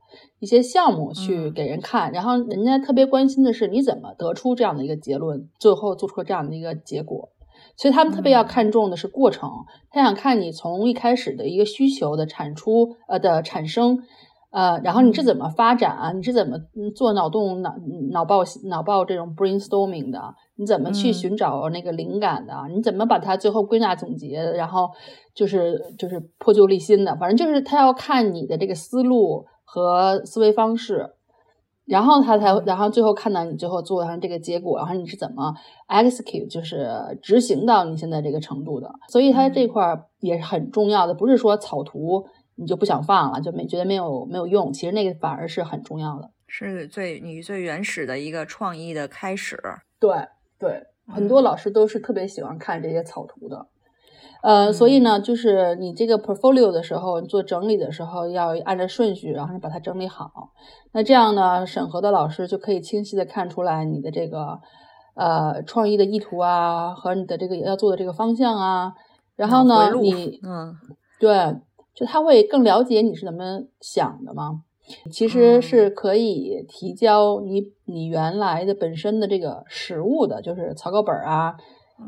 一些项目去给人看、嗯、然后人家特别关心的是你怎么得出这样的一个结论，最后做出这样的一个结果，所以他们特别要看重的是过程、嗯、他想看你从一开始的一个需求的产出呃的产生呃，然后你是怎么发展啊，你是怎么做脑洞脑脑爆脑爆这种 brainstorming 的，你怎么去寻找那个灵感的、嗯、你怎么把它最后归纳总结，然后就是就是破旧立新的，反正就是他要看你的这个思路和思维方式，然后他才，然后最后看到你最后做上这个结果，然后你是怎么 execute， 就是执行到你现在这个程度的，所以他这块也是很重要的，不是说草图你就不想放了，就没觉得没有没有用，其实那个反而是很重要的，是最你最原始的一个创意的开始。对对，很多老师都是特别喜欢看这些草图的。呃、嗯，所以呢，就是你这个 portfolio 的时候，你做整理的时候要按照顺序，然后你把它整理好。那这样呢，审核的老师就可以清晰的看出来你的这个呃创意的意图啊，和你的这个要做的这个方向啊。然后呢，嗯、你嗯，对，就他会更了解你是怎么想的嘛。其实是可以提交你你原来的本身的这个实物的，就是草稿本啊。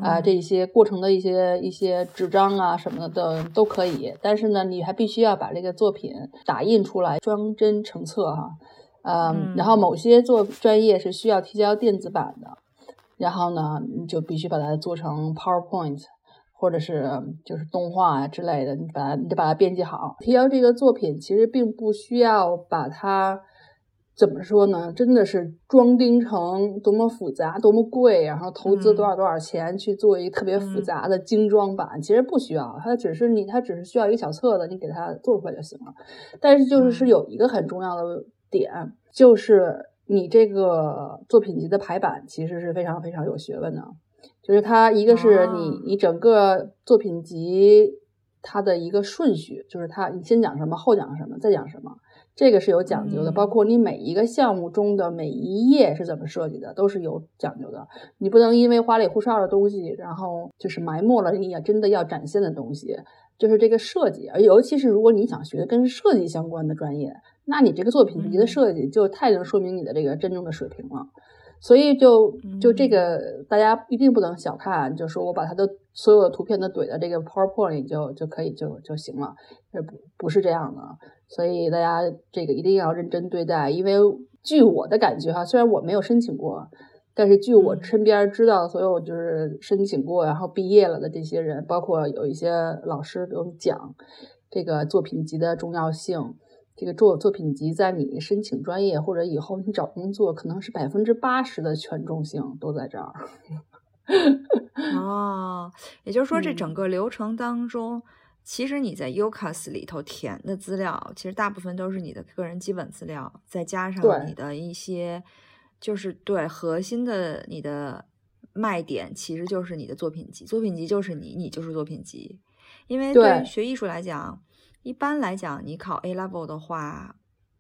啊、呃，这些过程的一些一些纸张啊什么的都可以，但是呢，你还必须要把这个作品打印出来，装帧成册哈、啊呃，嗯，然后某些做专业是需要提交电子版的，然后呢，你就必须把它做成 PowerPoint 或者是就是动画啊之类的，你把它你得把它编辑好。提交这个作品其实并不需要把它。怎么说呢，真的是装订成多么复杂多么贵，然后投资多少多少钱去做一个特别复杂的精装版、嗯、其实不需要，它只是你它只是需要一个小册子，你给它做出来就行了。但是就是是有一个很重要的点、嗯、就是你这个作品集的排版其实是非常非常有学问的，就是它一个是你、啊、你整个作品集它的一个顺序，就是它你先讲什么后讲什么再讲什么，这个是有讲究的，包括你每一个项目中的每一页是怎么设计的都是有讲究的，你不能因为花里胡哨的东西然后就是埋没了你真的要展现的东西，就是这个设计，而尤其是如果你想学跟设计相关的专业，那你这个作品集的设计就太能说明你的这个真正的水平了，所以就就这个大家一定不能小看，就说我把它的所有的图片都怼到这个 PowerPoint 里就就可以就就行了，不不是这样的，所以大家这个一定要认真对待，因为据我的感觉哈，虽然我没有申请过，但是据我身边知道所有就是申请过然后毕业了的这些人，包括有一些老师给我们讲这个作品集的重要性，这个作作品集在你申请专业或者以后你找工作可能是百分之八十的权重性都在这儿。哦，也就是说这整个流程当中、嗯、其实你在 U C A S 里头填的资料其实大部分都是你的个人基本资料，再加上你的一些就是对核心的你的卖点其实就是你的作品集，作品集就是你，你就是作品集。因为对于学艺术来讲，一般来讲你考 A level 的话，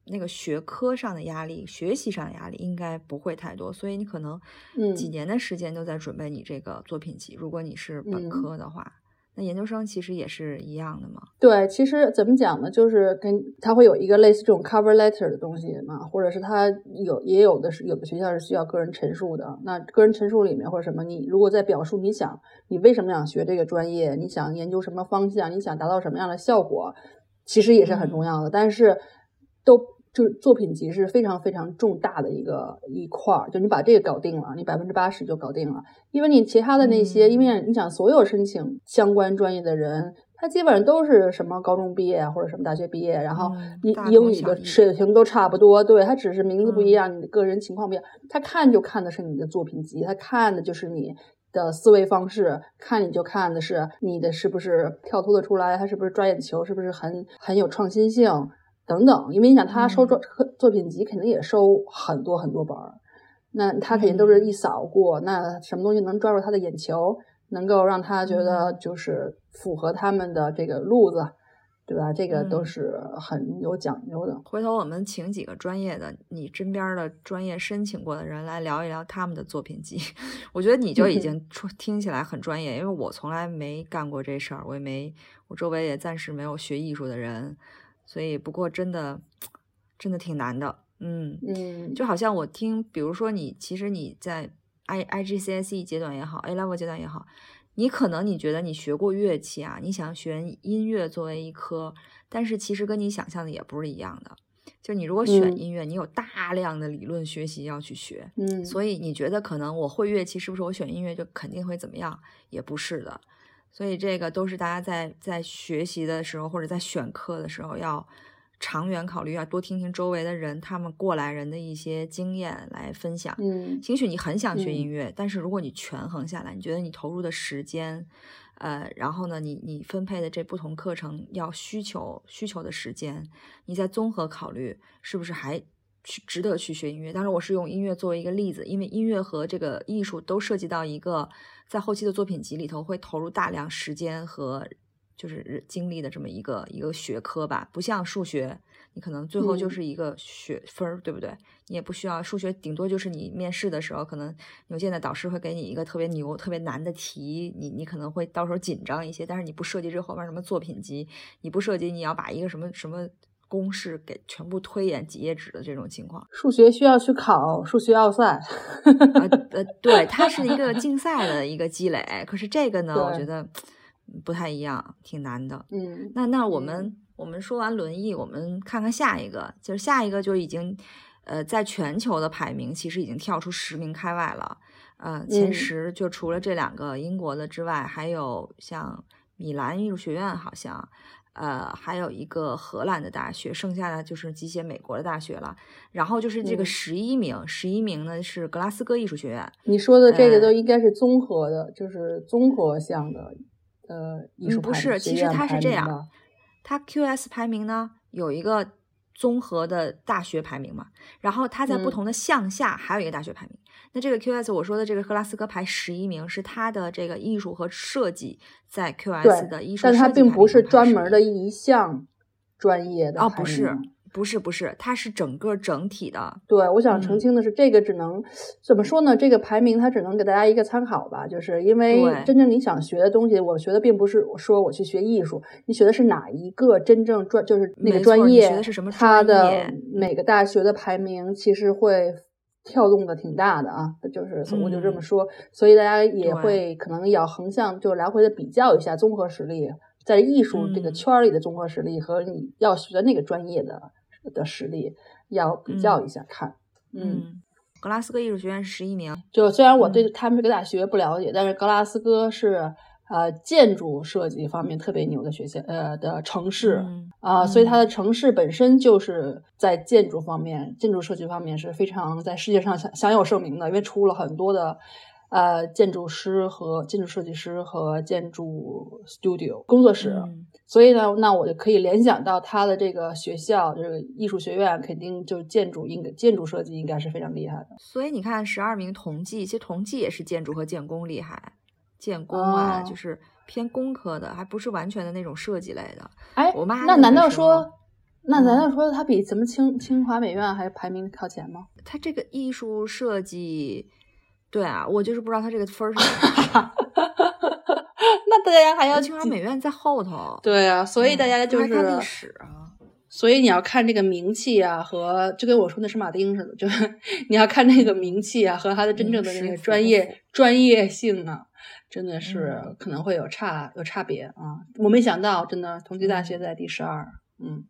那个学科上的压力，学习上的压力应该不会太多，所以你可能几年的时间都在准备你这个作品集，嗯，如果你是本科的话，嗯，那研究生其实也是一样的嘛。对，其实怎么讲呢，就是跟它会有一个类似这种 cover letter 的东西嘛，或者是它有也有的是有的学校是需要个人陈述的，那个人陈述里面或者什么，你如果在表述你想你为什么想学这个专业，你想研究什么方向，你想达到什么样的效果，其实也是很重要的，嗯，但是都就是作品集是非常非常重大的一个一块儿，就你把这个搞定了，你百分之八十就搞定了。因为你其他的那些，嗯，因为你想所有申请相关专业的人，他基本上都是什么高中毕业或者什么大学毕业，然后英英语的水平都差不多，对，他只是名字不一样，嗯，你的个人情况不一样，他看就看的是你的作品集，他看的就是你的思维方式，看你就看的是你的是不是跳脱的出来，他是不是抓眼球，是不是很很有创新性。等等，因为你想他收作作品集肯定也收很多很多本儿，那他肯定都是一扫过，那什么东西能抓住他的眼球，能够让他觉得就是符合他们的这个路子，对吧？这个都是很有讲究的。回头我们请几个专业的，你身边的专业申请过的人来聊一聊他们的作品集，我觉得你就已经听起来很专业，因为我从来没干过这事儿，我也没，我周围也暂时没有学艺术的人。所以不过真的真的挺难的，嗯嗯，就好像我听比如说你其实你在 I I G C S E 阶段也好 A level 阶段也好，你可能你觉得你学过乐器啊，你想学音乐作为一科，但是其实跟你想象的也不是一样的，就你如果选音乐，嗯，你有大量的理论学习要去学，嗯，所以你觉得可能我会乐器是不是我选音乐就肯定会怎么样，也不是的。所以这个都是大家在在学习的时候或者在选课的时候要长远考虑，要多听听周围的人，他们过来人的一些经验来分享。嗯，兴许你很想学音乐，嗯，但是如果你权衡下来，你觉得你投入的时间，呃，然后呢，你你分配的这不同课程要需求需求的时间，你再综合考虑是不是还去值得去学音乐。当然我是用音乐作为一个例子，因为音乐和这个艺术都涉及到一个在后期的作品集里头会投入大量时间和就是精力的这么一个一个学科吧，不像数学你可能最后就是一个学分，嗯，对不对？你也不需要数学，顶多就是你面试的时候可能牛剑的导师会给你一个特别牛特别难的题，你你可能会到时候紧张一些，但是你不涉及这后面什么作品集，你不涉及你要把一个什么什么公式给全部推演几页纸的这种情况。数学需要去考数学奥赛、呃呃、对，它是一个竞赛的一个积累，可是这个呢我觉得不太一样，挺难的。嗯，那那我们、嗯、我们说完轮椅，我们看看下一个，就是下一个就已经呃在全球的排名其实已经跳出十名开外了，呃前十就除了这两个英国的之外，还有像米兰艺术学院好像，呃，还有一个荷兰的大学，剩下的就是集结美国的大学了。然后就是这个十一名，十一、嗯、名呢是格拉斯哥艺术学院。你说的这个都应该是综合的，呃、就是综合项的，呃，艺术排名、嗯、不是，其实它是这样，它 Q S 排名呢有一个综合的大学排名嘛，然后它在不同的项下还有一个大学排名。嗯，那这个 Q S 我说的这个格拉斯哥排十一名是他的这个艺术和设计在 Q S 的艺术设计排名，但它并不是专门的一项专业的排名。哦，不是不是不是，它是整个整体的。对，我想澄清的是，嗯、这个只能怎么说呢？这个排名它只能给大家一个参考吧，就是因为真正你想学的东西，我学的并不是说我去学艺术，你学的是哪一个真正专，就是那个专业，学的是什么专业，它的每个大学的排名其实会跳动的挺大的啊，就是我就这么说，嗯、所以大家也会可能要横向就来回的比较一下综合实力，在艺术这个圈里的综合实力和你要学的那个专业的。的实力要比较一下看。 嗯, 嗯格拉斯哥艺术学院十一名，就虽然我对他们这个大学不了解，嗯、但是格拉斯哥是呃建筑设计方面特别牛的学校，呃的城市啊，嗯呃、所以它的城市本身就是在建筑方面，建筑设计方面是非常在世界上享享有盛名的，因为出了很多的呃建筑师和建筑设计师和建筑 studio 工作室、嗯、所以呢那我就可以联想到他的这个学校，这个艺术学院肯定就建筑应该建筑设计应该是非常厉害的。所以你看十二名同济，其实同济也是建筑和建工厉害，建工啊、哦、就是偏工科的，还不是完全的那种设计类的。哎，我妈那难道说那难道说他比咱们清清华美院还排名靠前吗？他这个艺术设计，对啊，我就是不知道他这个分是什么。那大家还要清华美院在后头。对啊，所以大家就是、嗯、还看历史啊。所以你要看这个名气啊，和就跟我说的是马丁似的，就是你要看那个名气啊和他的真正的那个专业、嗯、专业性啊。真的是可能会有差、嗯、有差别啊！我没想到，真的同济大学在第十二，嗯，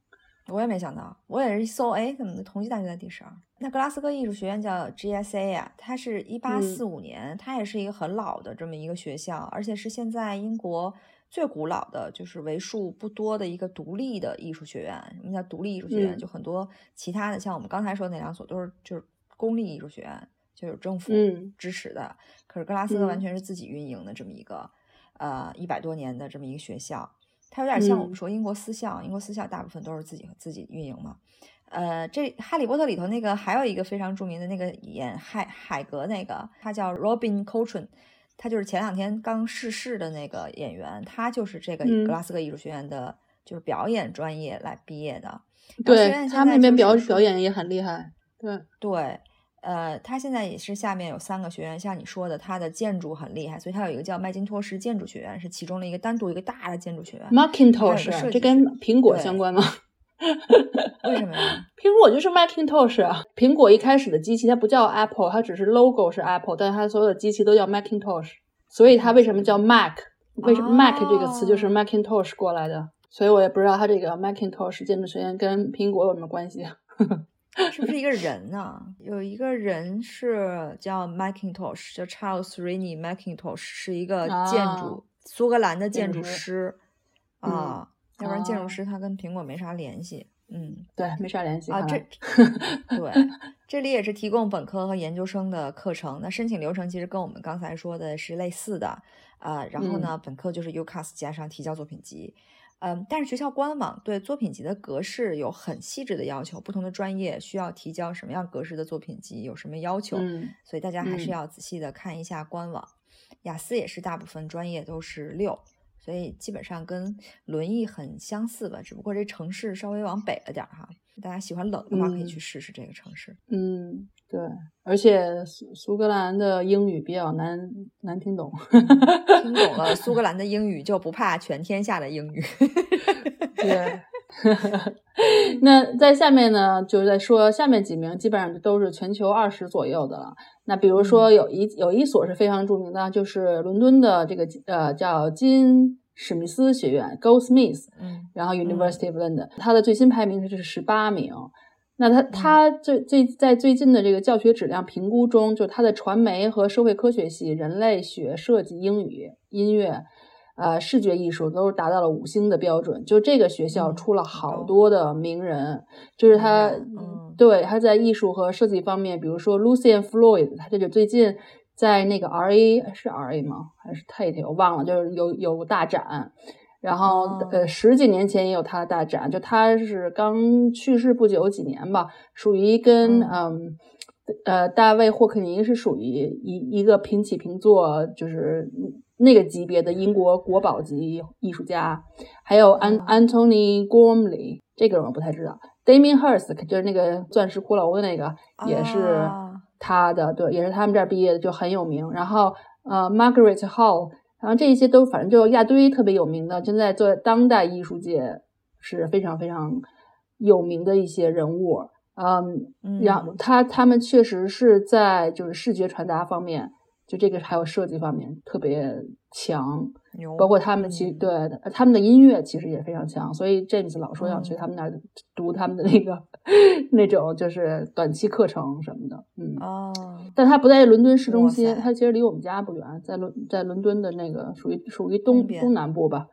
我也没想到，我也是一搜，哎，怎么同济大学在第十二？那格拉斯哥艺术学院叫 G S A 啊，它是一八四五年、嗯，它也是一个很老的这么一个学校，而且是现在英国最古老的，就是为数不多的一个独立的艺术学院。什么叫独立艺术学院？嗯、就很多其他的，像我们刚才说的那两所，都是就是公立艺术学院。就有政府支持的、嗯、可是格拉斯哥完全是自己运营的这么一个、嗯、呃一百多年的这么一个学校，它有点像我们说英国私校、嗯、英国私校大部分都是自己自己运营嘛。呃这哈利波特里头那个还有一个非常著名的那个演海海格那个，他叫 Robin Coltrane， 他就是前两天刚逝世的那个演员，他就是这个格拉斯哥艺术学院的、嗯、就是表演专业来毕业的。对，他们那边表表演也很厉害。对对。呃，他现在也是下面有三个学院，像你说的，他的建筑很厉害，所以他有一个叫麦金托什建筑学院，是其中的一个单独一个大的建筑学院。Macintosh， 这跟苹果相关吗？为什么呀？苹果就是 Macintosh 啊！苹果一开始的机器它不叫 Apple， 它只是 logo 是 Apple， 但是它所有的机器都叫 Macintosh， 所以它为什么叫 Mac？ 为什么 Mac 这个词就是 Macintosh 过来的？所以我也不知道它这个 Macintosh 建筑学院跟苹果有什么关系。是不是一个人呢、啊？有一个人是叫 Macintosh， 叫 Charles Rennie Macintosh， 是一个建筑、啊、苏格兰的建筑师、嗯、啊，要不然建筑师他跟苹果没啥联系。嗯，对，没啥联系啊。这对，这里也是提供本科和研究生的课程。那申请流程其实跟我们刚才说的是类似的啊、呃。然后呢，嗯、本科就是 U C A S 加上提交作品集。嗯，但是学校官网对作品集的格式有很细致的要求，不同的专业需要提交什么样格式的作品集，有什么要求、嗯、所以大家还是要仔细的看一下官网、嗯、雅思也是大部分专业都是六，所以基本上跟轮椅很相似吧，只不过这城市稍微往北了点哈。大家喜欢冷的话可以去试试这个城市。嗯，对，而且苏格兰的英语比较难难听懂。听懂了苏格兰的英语就不怕全天下的英语。对。那在下面呢，就在说下面几名基本上都是全球二十左右的了。那比如说有一有一所是非常著名的，就是伦敦的这个呃叫金史密斯学院 Goldsmiths， 嗯，然后 University of London，、嗯、它的最新排名是十八名。那它它最最在最近的这个教学质量评估中，就它的传媒和社会科学系、人类学、设计、英语、音乐，呃，视觉艺术都是达到了五星的标准。就这个学校出了好多的名人，嗯、就是他、嗯、对他在艺术和设计方面，比如说 Lucian Freud， 他这就最近。在那个 R A 是 R A 吗？还是 Tate？ 我忘了，就是有有大展，然后、oh. 呃十几年前也有他的大展，就他是刚去世不久几年吧，属于跟、oh. 嗯呃大卫霍克尼是属于一一个平起平坐，就是那个级别的英国国宝级艺术家，还有安、oh. Anthony Gormley， 这个人我不太知道 ，Damien Hirst 就是那个钻石骷髅的那个、oh. 也是。他的对，也是他们这儿毕业的，就很有名。然后呃 ，Margaret Hall， 然后这一些都反正就亚堆特别有名的，现在做当代艺术界是非常非常有名的一些人物。嗯，嗯然后他他们确实是在就是视觉传达方面，就这个还有设计方面特别强，包括他们其实对他们的音乐其实也非常强。所以 James 老说想去他们那儿读他们的那个。那种就是短期课程什么的，嗯哦，但它不在伦敦市中心，它其实离我们家不远，在伦在伦敦的那个属于属于东东南部吧，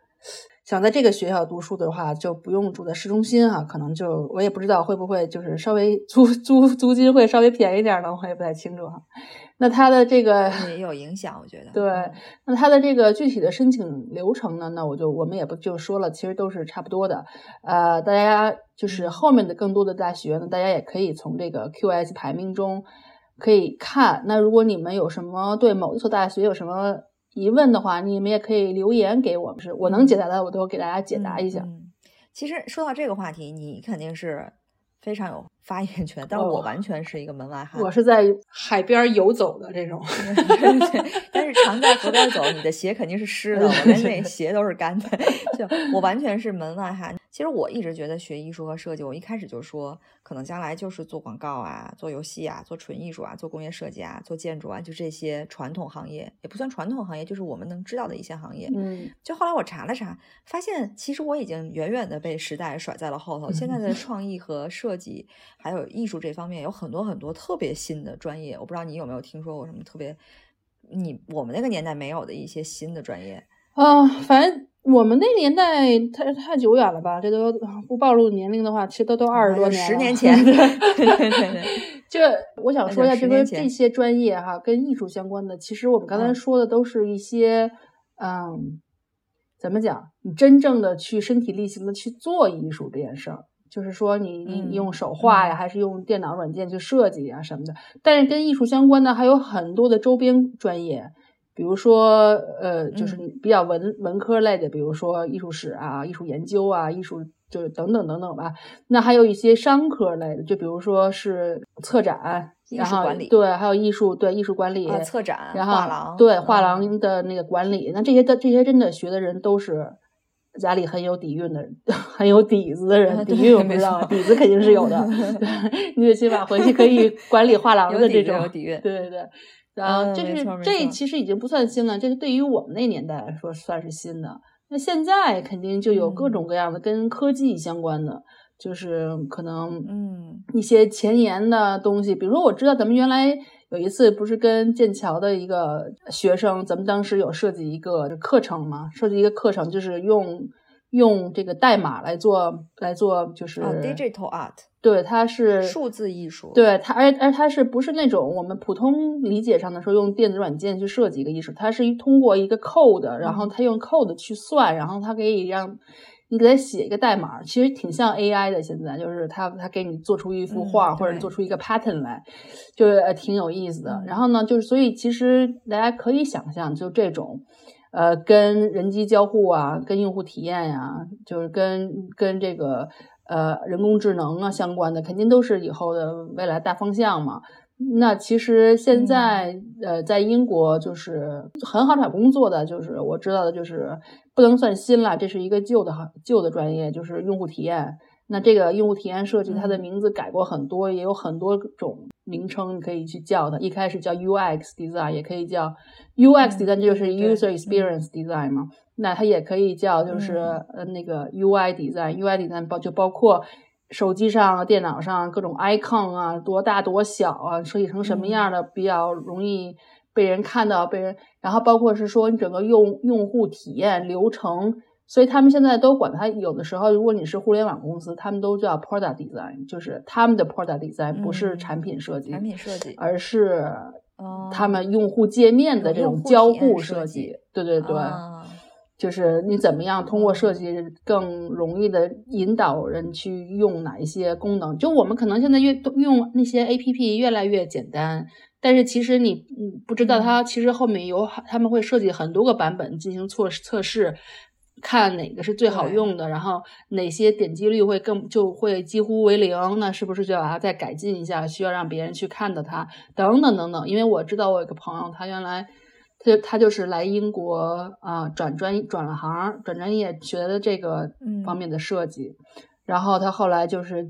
想在这个学校读书的话，就不用住在市中心啊，可能就我也不知道会不会就是稍微租租租金会稍微便宜点呢，我也不太清楚哈。那他的这个也有影响，我觉得对。那他的这个具体的申请流程呢，那我就我们也不就说了，其实都是差不多的。呃，大家就是后面的更多的大学呢，大家也可以从这个 Q S 排名中可以看。那如果你们有什么对某一所大学有什么疑问的话，你们也可以留言给我们，是我能解答的我都给大家解答一下。嗯，其实说到这个话题，你肯定是非常有发言权，但我完全是一个门外汉。哦，我是在海边游走的这种。对对对，但是常在河边走，你的鞋肯定是湿的，我连那鞋都是干的。就我完全是门外汉。其实我一直觉得学艺术和设计，我一开始就说可能将来就是做广告啊，做游戏啊，做纯艺术啊，做工业设计啊，做建筑啊，就这些传统行业，也不算传统行业，就是我们能知道的一些行业。嗯，就后来我查了查，发现其实我已经远远的被时代甩在了后头。嗯，现在的创意和设计还有艺术这方面有很多很多特别新的专业，我不知道你有没有听说过什么特别你我们那个年代没有的一些新的专业啊。呃，反正我们那个年代太太久远了吧，这都不暴露年龄的话，其实都都二十多年了，十年前。对对对，就我想说一下，就说这些专业哈，跟艺术相关的，其实我们刚才说的都是一些嗯，怎么讲？你真正的去身体力行的去做艺术这件事儿。就是说你你用手画呀，嗯，还是用电脑软件去设计呀什么的，但是跟艺术相关的还有很多的周边专业，比如说呃，就是比较文、嗯、文科类的，比如说艺术史啊、艺术研究啊、艺术就是等等等等吧。那还有一些商科类的，就比如说是策展、艺术管理，对，还有艺术对艺术管理、啊、策展，然后画廊对画廊的那个管理。嗯，那这些的这些真的学的人都是。家里很有底蕴的人，很有底子的人，啊，底蕴我不知道，底子肯定是有的。对，你得起码回去可以管理画廊的这种有底蕴。对对对，然后这是，嗯，这其实已经不算新了，这是对于我们那年代来说算是新的。那现在肯定就有各种各样的跟科技相关的，嗯，就是可能嗯一些前沿的东西，比如说我知道咱们原来。有一次不是跟剑桥的一个学生，咱们当时有设计一个课程嘛，设计一个课程就是用用这个代码来做来做，就是、uh, digital art， 对，它是数字艺术，对它，而而它是不是那种我们普通理解上的说用电子软件去设计一个艺术，它是通过一个 code， 然后它用 code 去算，然后它可以让。你给他写一个代码，其实挺像 A I 的。现在就是他他给你做出一幅画，嗯，或者做出一个 pattern 来，就是挺有意思的。嗯，然后呢，就是所以其实大家可以想象，就这种，呃，跟人机交互啊，跟用户体验呀，啊，就是跟跟这个呃人工智能啊相关的，肯定都是以后的未来大方向嘛。那其实现在，嗯，呃，在英国就是很好找工作的，就是我知道的，就是不能算新了，这是一个旧的旧的专业，就是用户体验。那这个用户体验设计，它的名字改过很多，嗯，也有很多种名称可以去叫它。一开始叫 U X Design， 也可以叫 U X Design，嗯，就是 User Experience Design 嘛。嗯，那它也可以叫就是呃那个 U I Design，嗯。U I Design 包就包括。手机上、电脑上各种 icon 啊，多大多小啊，设计成什么样的比较容易被人看到，被人，然后包括是说你整个用用户体验流程，所以他们现在都管它。有的时候，如果你是互联网公司，他们都叫 product design， 就是他们的 product design 不是产品设计，嗯，产品设计，而是他们用户界面的这种交互设计。对对对。啊，就是你怎么样通过设计更容易的引导人去用哪一些功能？就我们可能现在越用那些 A P P 越来越简单，但是其实你不知道它其实后面有他们会设计很多个版本进行测测试，看哪个是最好用的，然后哪些点击率会更就会几乎为零，那是不是就把它再改进一下？需要让别人去看到它，等等等等。因为我知道我有个朋友，他原来。他他就是来英国啊，呃，转专转了行，转专业学的这个方面的设计，嗯，然后他后来就是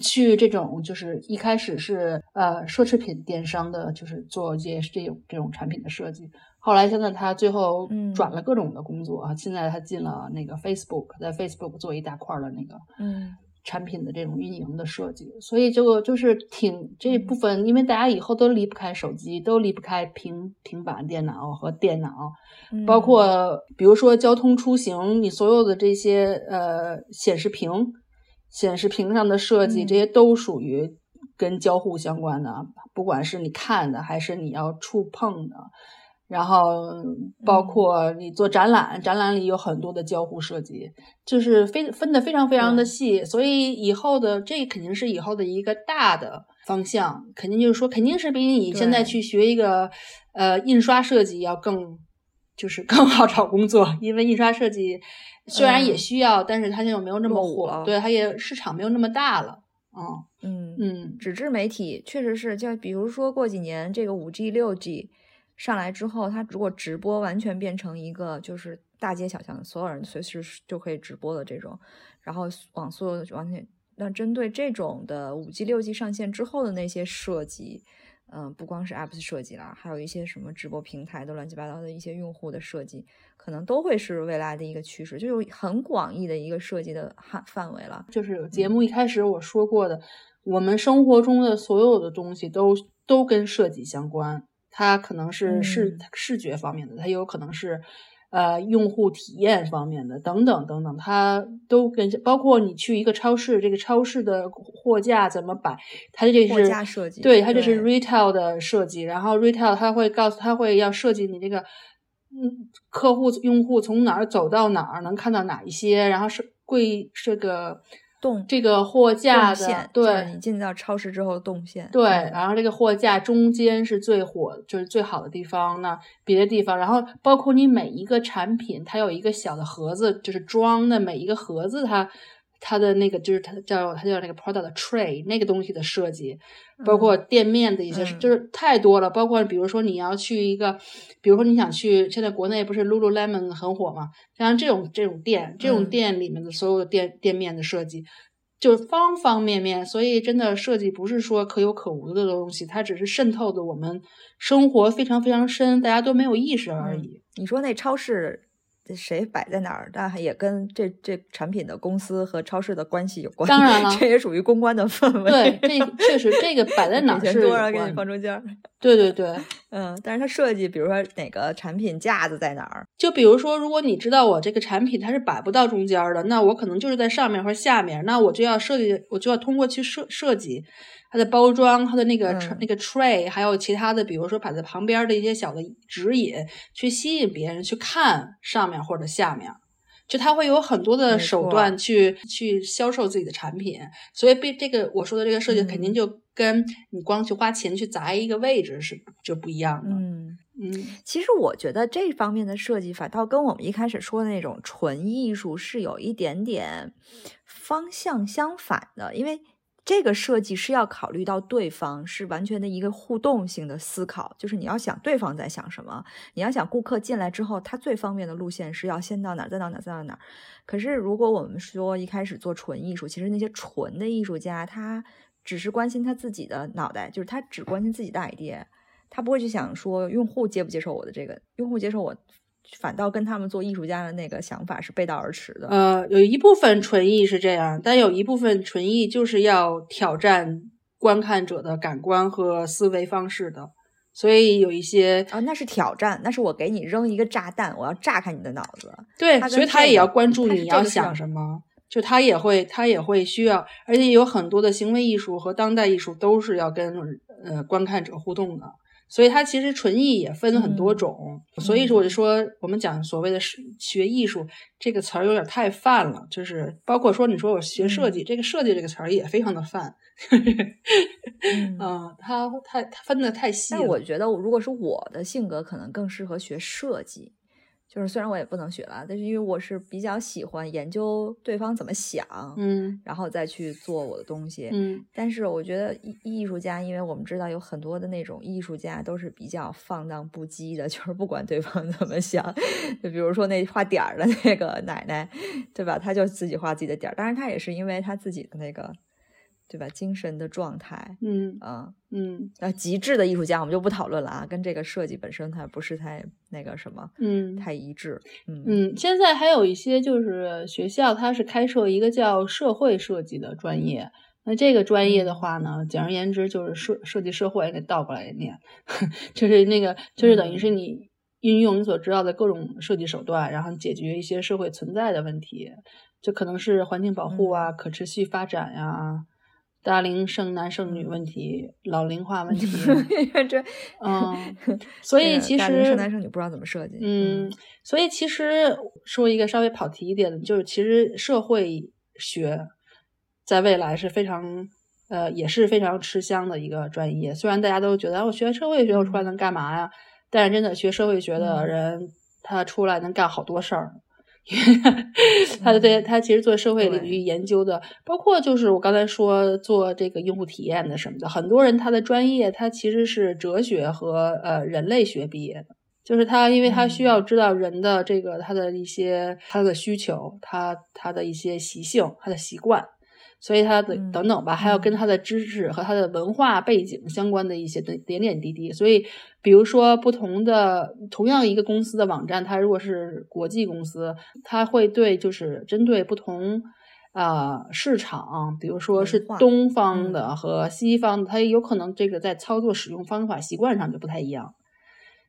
去这种就是一开始是呃奢侈品电商的，就是做这这种这种产品的设计。后来现在他最后转了各种的工作啊，嗯，现在他进了那个 Facebook， 在 Facebook 做一大块的那个嗯产品的这种运营的设计，所以这个就是挺这部分，因为大家以后都离不开手机，都离不开平平板电脑和电脑，嗯、包括比如说交通出行，你所有的这些呃显示屏、显示屏上的设计，这些都属于跟交互相关的，嗯、不管是你看的还是你要触碰的，然后包括你做展览，嗯、展览里有很多的交互设计，就是非分得非常非常的细，嗯、所以以后的这肯定是以后的一个大的方向，肯定就是说肯定是比你现在去学一个呃印刷设计要更就是更好找工作，因为印刷设计虽然也需要，嗯、但是它现在没有那么火，对，它也市场没有那么大了。哦，嗯嗯，纸质媒体确实是，就比如说过几年这个五 G 六 G。上来之后，他如果直播完全变成一个就是大街小巷所有人随时就可以直播的这种，然后网速完全，那针对这种的五 G 六 G 上线之后的那些设计，嗯、呃，不光是 apps 设计啦，还有一些什么直播平台的乱七八糟的一些用户的设计，可能都会是未来的一个趋势，就有很广义的一个设计的范围了。就是节目一开始我说过的，嗯、我们生活中的所有的东西都都跟设计相关。它可能是视视觉方面的，它有可能是呃用户体验方面的，等等等等，它都跟包括你去一个超市，这个超市的货架怎么摆，它这是货架设计，对，它这是 retail 的设计，然后 retail 它会告诉它会要设计你这个嗯客户用户从哪儿走到哪儿能看到哪一些，然后是柜这个。动这个货架的，对，就是、你进到超市之后动线，对，然后这个货架中间是最火，就是最好的地方呢，别的地方，然后包括你每一个产品，它有一个小的盒子，就是装的每一个盒子它，它它的那个就是它叫它叫那个 product 的 tray 那个东西的设计，包括店面的一些，嗯、就是太多了，包括比如说你要去一个，比如说你想去，现在国内不是 Lululemon 很火嘛，像这种这种店，这种店里面的所有的店店面的设计，就是方方面面，所以真的设计不是说可有可无的东西，它只是渗透的我们生活非常非常深，大家都没有意识而已。嗯、你说那超市。谁摆在哪儿，但也跟这这产品的公司和超市的关系有关。当然了，这也属于公关的氛围。对，这确实这个摆在哪儿是多少给你放中间。对对对，嗯，但是它设计，比如说哪个产品架子在哪儿，就比如说，如果你知道我这个产品它是摆不到中间的，那我可能就是在上面或下面，那我就要设计，我就要通过去设设计它的包装，它的那个、嗯、那个 tray， 还有其他的，比如说摆在旁边的一些小的指引，去吸引别人去看上面或者下面，就它会有很多的手段去去销售自己的产品，所以被这个我说的这个设计肯定就跟你光去花钱去砸一个位置是就不一样的。嗯嗯，其实我觉得这方面的设计反倒跟我们一开始说的那种纯艺术是有一点点方向相反的，因为。这个设计是要考虑到对方，是完全的一个互动性的思考，就是你要想对方在想什么，你要想顾客进来之后他最方便的路线是要先到哪儿再到哪儿再到哪儿。可是如果我们说一开始做纯艺术，其实那些纯的艺术家他只是关心他自己的脑袋，就是他只关心自己的 idea， 他不会去想说用户接不接受我的这个，用户接受我反倒跟他们做艺术家的那个想法是背道而驰的。呃，有一部分纯艺是这样，但有一部分纯艺就是要挑战观看者的感官和思维方式的，所以有一些啊、哦，那是挑战，那是我给你扔一个炸弹，我要炸开你的脑子。对，所以他也要关注你要想什么，就他也会，他也会需要，而且有很多的行为艺术和当代艺术都是要跟呃观看者互动的。所以它其实纯艺也分很多种，嗯、所以说我就说我们讲所谓的学艺术这个词儿有点太泛了，就是包括说你说我学设计，嗯、这个设计这个词儿也非常的泛，嗯，呃、它太它分的太细了。但我觉得如果是我的性格，可能更适合学设计，就是虽然我也不能学了，但是因为我是比较喜欢研究对方怎么想，嗯，然后再去做我的东西，嗯。但是我觉得艺艺术家，因为我们知道有很多的那种艺术家都是比较放荡不羁的，就是不管对方怎么想，就比如说那画点儿的那个奶奶，对吧？他就自己画自己的点儿，当然他也是因为他自己的那个对吧？精神的状态，嗯啊，嗯，那、嗯、极致的艺术家我们就不讨论了啊，跟这个设计本身它不是太那个什么，嗯，太一致，嗯嗯。现在还有一些就是学校它是开设一个叫社会设计的专业，那这个专业的话呢，简而言之就是设设计社会，给倒过来念，就是那个就是等于是你运用你所知道的各种设计手段，然后解决一些社会存在的问题，就可能是环境保护啊、嗯、可持续发展呀、啊。大龄剩男剩女问题，老龄化问题，这嗯，所以其实大龄剩男剩女不知道怎么设计，嗯，所以其实说一个稍微跑题一点的，就是其实社会学在未来是非常呃也是非常吃香的一个专业。虽然大家都觉得我学社会学我出来能干嘛呀，但是真的学社会学的人、嗯、他出来能干好多事儿。他对他其实做社会领域研究的，包括就是我刚才说做这个用户体验的什么的，很多人他的专业他其实是哲学和呃人类学毕业的，就是他因为他需要知道人的这个他的一些他的需求，他他的一些习性，他的习惯，所以他的等等吧，还要跟他的知识和他的文化背景相关的一些点点滴滴。所以比如说不同的同样一个公司的网站，它如果是国际公司，它会对就是针对不同啊、呃、市场，比如说是东方的和西方的，它有可能这个在操作使用方法习惯上就不太一样。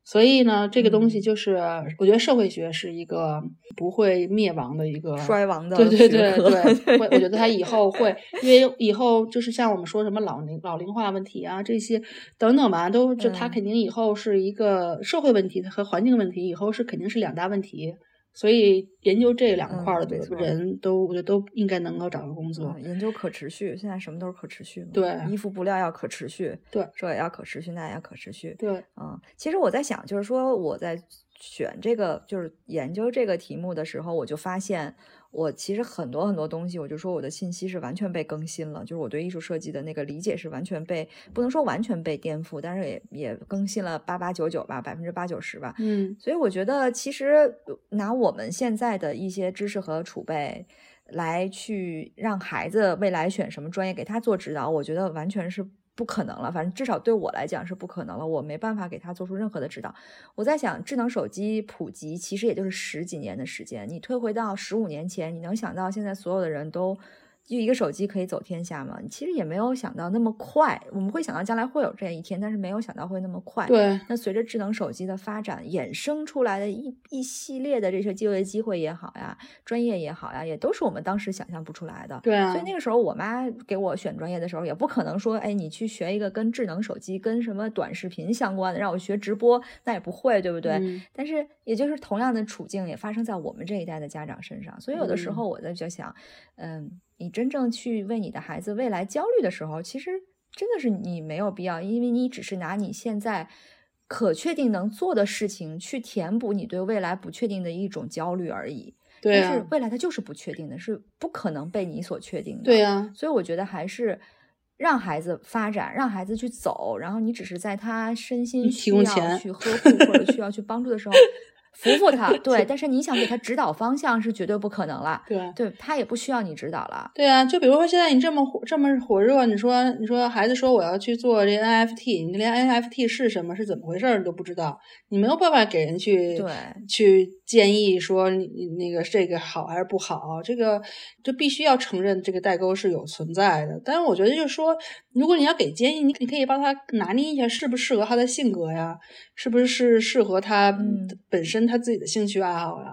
所以呢这个东西就是、嗯、我觉得社会学是一个不会灭亡的一个衰亡的，对对对对，我觉得它以后会因为以后就是像我们说什么老龄老龄化问题啊这些等等吧，都就它肯定以后是一个社会问题和环境问题，以后是肯定是两大问题。所以研究这两块的人都、嗯、我觉得都应该能够找到工作、嗯、研究可持续，现在什么都是可持续嘛，对，衣服布料要可持续，对，这也要可持续，那也要可持续，对，嗯，其实我在想就是说我在选这个就是研究这个题目的时候，我就发现我其实很多很多东西，我就说我的信息是完全被更新了，就是我对艺术设计的那个理解是完全被，不能说完全被颠覆，但是也也更新了八八九九吧，百分之八九十吧，嗯，所以我觉得其实拿我们现在的一些知识和储备来去让孩子未来选什么专业给他做指导，我觉得完全是不可能了，反正至少对我来讲是不可能了，我没办法给他做出任何的指导。我在想智能手机普及其实也就是十几年的时间，你退回到十五年前，你能想到现在所有的人都就一个手机可以走天下吗？其实也没有想到那么快，我们会想到将来会有这一天，但是没有想到会那么快。对，那随着智能手机的发展衍生出来的一一系列的这些就业机会也好呀，专业也好呀，也都是我们当时想象不出来的。对啊，所以那个时候我妈给我选专业的时候也不可能说，哎，你去学一个跟智能手机跟什么短视频相关的，让我学直播，那也不会，对不对、嗯、但是也就是同样的处境也发生在我们这一代的家长身上。所以有的时候我在就想 嗯, 嗯你真正去为你的孩子未来焦虑的时候，其实真的是你没有必要，因为你只是拿你现在可确定能做的事情去填补你对未来不确定的一种焦虑而已。对啊，但是未来它就是不确定的，是不可能被你所确定的。对啊，所以我觉得还是让孩子发展，让孩子去走，然后你只是在他身心需要去呵护或者需要去帮助的时候服服他，对，但是你想给他指导方向是绝对不可能了，对对，他也不需要你指导了。对啊，就比如说现在你这么火这么火热，你说你说孩子说我要去做这 N F T， 你连 N F T 是什么是怎么回事你都不知道，你没有办法给人去对去建议说你那个这个好还是不好，这个就必须要承认这个代沟是有存在的。但是我觉得就是说，如果你要给建议，你你可以帮他拿捏一下适不适合他的性格呀，是不是适合他本身、嗯。他自己的兴趣爱好呀，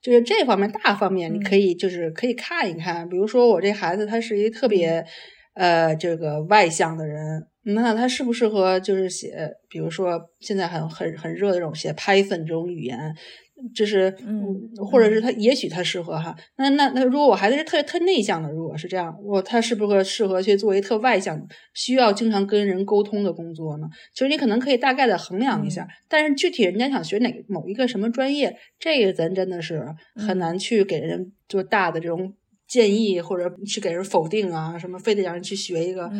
就是这方面大方面你可以就是可以看一看。比如说我这孩子他是一个特别、嗯、呃这个外向的人，那他适不适合就是写，比如说现在很很很热的这种写 Python 这种语言，就是嗯，或者是他也许他适合哈。那那那如果我孩子是特特内向的，如果是这样，我他适不适合适合去做一特外向需要经常跟人沟通的工作呢？就是你可能可以大概的衡量一下、嗯、但是具体人家想学哪某一个什么专业，这个咱真的是很难去给人做大的这种建议或者去给人否定啊什么，非得让人去学一个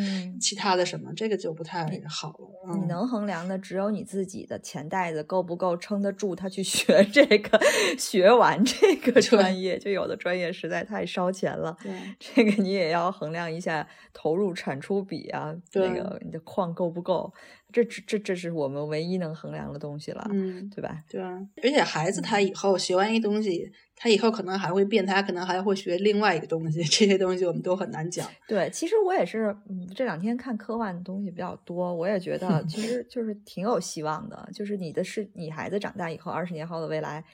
其他的什么、嗯、这个就不太好了。你能衡量的只有你自己的钱袋子够不够撑得住他去学这个，学完这个专业，就有的专业实在太烧钱了，这个你也要衡量一下投入产出比啊，那个你的矿够不够，这这这是我们唯一能衡量的东西了、嗯、对吧？对啊，而且孩子他以后学完一东西，他以后可能还会变，他可能还会学另外一个东西，这些东西我们都很难讲。对，其实我也是、嗯、这两天看科幻的东西比较多，我也觉得其实就是挺有希望的就是你的是你孩子长大以后二十年后的未来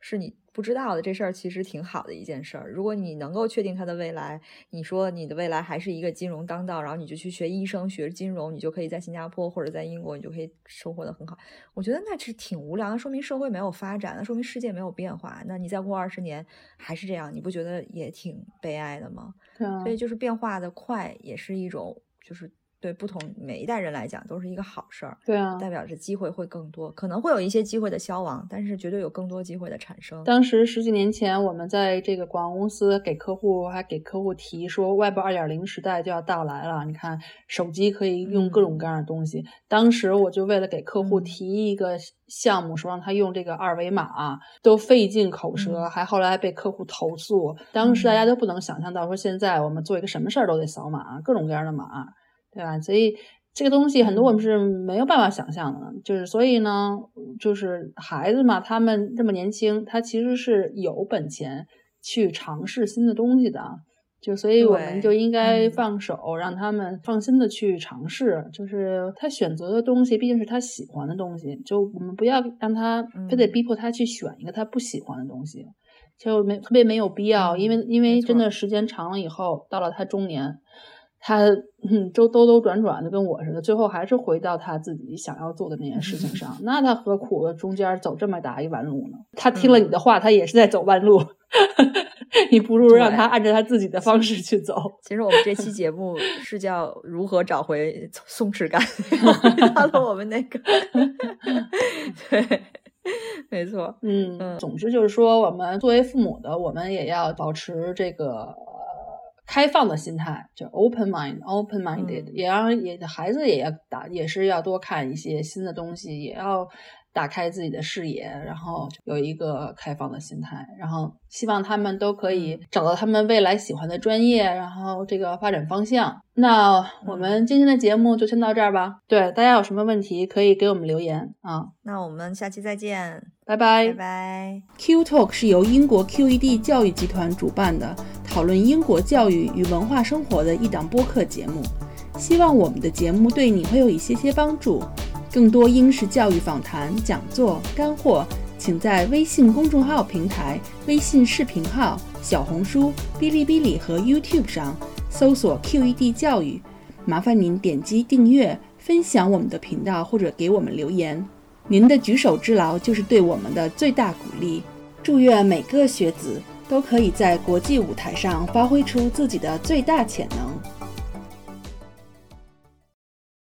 是你不知道的，这事儿其实挺好的一件事儿。如果你能够确定他的未来，你说你的未来还是一个金融当道，然后你就去学医生学金融，你就可以在新加坡或者在英国你就可以生活的很好，我觉得那是挺无聊，那说明社会没有发展，那说明世界没有变化，那你再过二十年还是这样，你不觉得也挺悲哀的吗？对啊，所以就是变化的快也是一种，就是对不同每一代人来讲都是一个好事儿，对啊，代表着机会会更多，可能会有一些机会的消亡，但是绝对有更多机会的产生。当时十几年前我们在这个广告公司给客户还给客户提说 Web 二点零 时代就要到来了，你看手机可以用各种各样的东西、嗯、当时我就为了给客户提一个项目说让他用这个二维码、啊、都费尽口舌、嗯、还后来还被客户投诉，当时大家都不能想象到说现在我们做一个什么事儿都得扫码，各种各样的码，对吧？所以这个东西很多我们是没有办法想象的，就是所以呢，就是孩子嘛，他们这么年轻，他其实是有本钱去尝试新的东西的，就所以我们就应该放手、嗯、让他们放心的去尝试，就是他选择的东西毕竟是他喜欢的东西，就我们不要让他非得逼迫他去选一个他不喜欢的东西，就没特别没有必要，因为因为真的时间长了以后，到了他中年。他嗯，都兜兜转转的跟我似的，最后还是回到他自己想要做的那件事情上。那他何苦中间走这么大一弯路呢？他听了你的话，嗯、他也是在走弯路。你不如让他按照他自己的方式去走。其实我们这期节目是叫《如何找回松弛感》，到了我们那个对。没错，嗯嗯。总之就是说，我们作为父母的，我们也要保持这个。开放的心态，就 open mind open minded、嗯、也让也孩子也要打也是要多看一些新的东西，也要打开自己的视野，然后有一个开放的心态，然后希望他们都可以找到他们未来喜欢的专业，然后这个发展方向。那我们今天的节目就先到这儿吧，对，大家有什么问题可以给我们留言啊。那我们下期再见，拜拜拜拜。Qtalk 是由英国 Q E D 教育集团主办的讨论英国教育与文化生活的一档播客节目，希望我们的节目对你会有一些些帮助。更多英式教育访谈、讲座、干货，请在微信公众号平台、微信视频号、小红书、哔哩哔哩和 YouTube 上搜索 Q E D 教育。麻烦您点击订阅、分享我们的频道或者给我们留言，您的举手之劳就是对我们的最大鼓励。祝愿每个学子都可以在国际舞台上发挥出自己的最大潜能。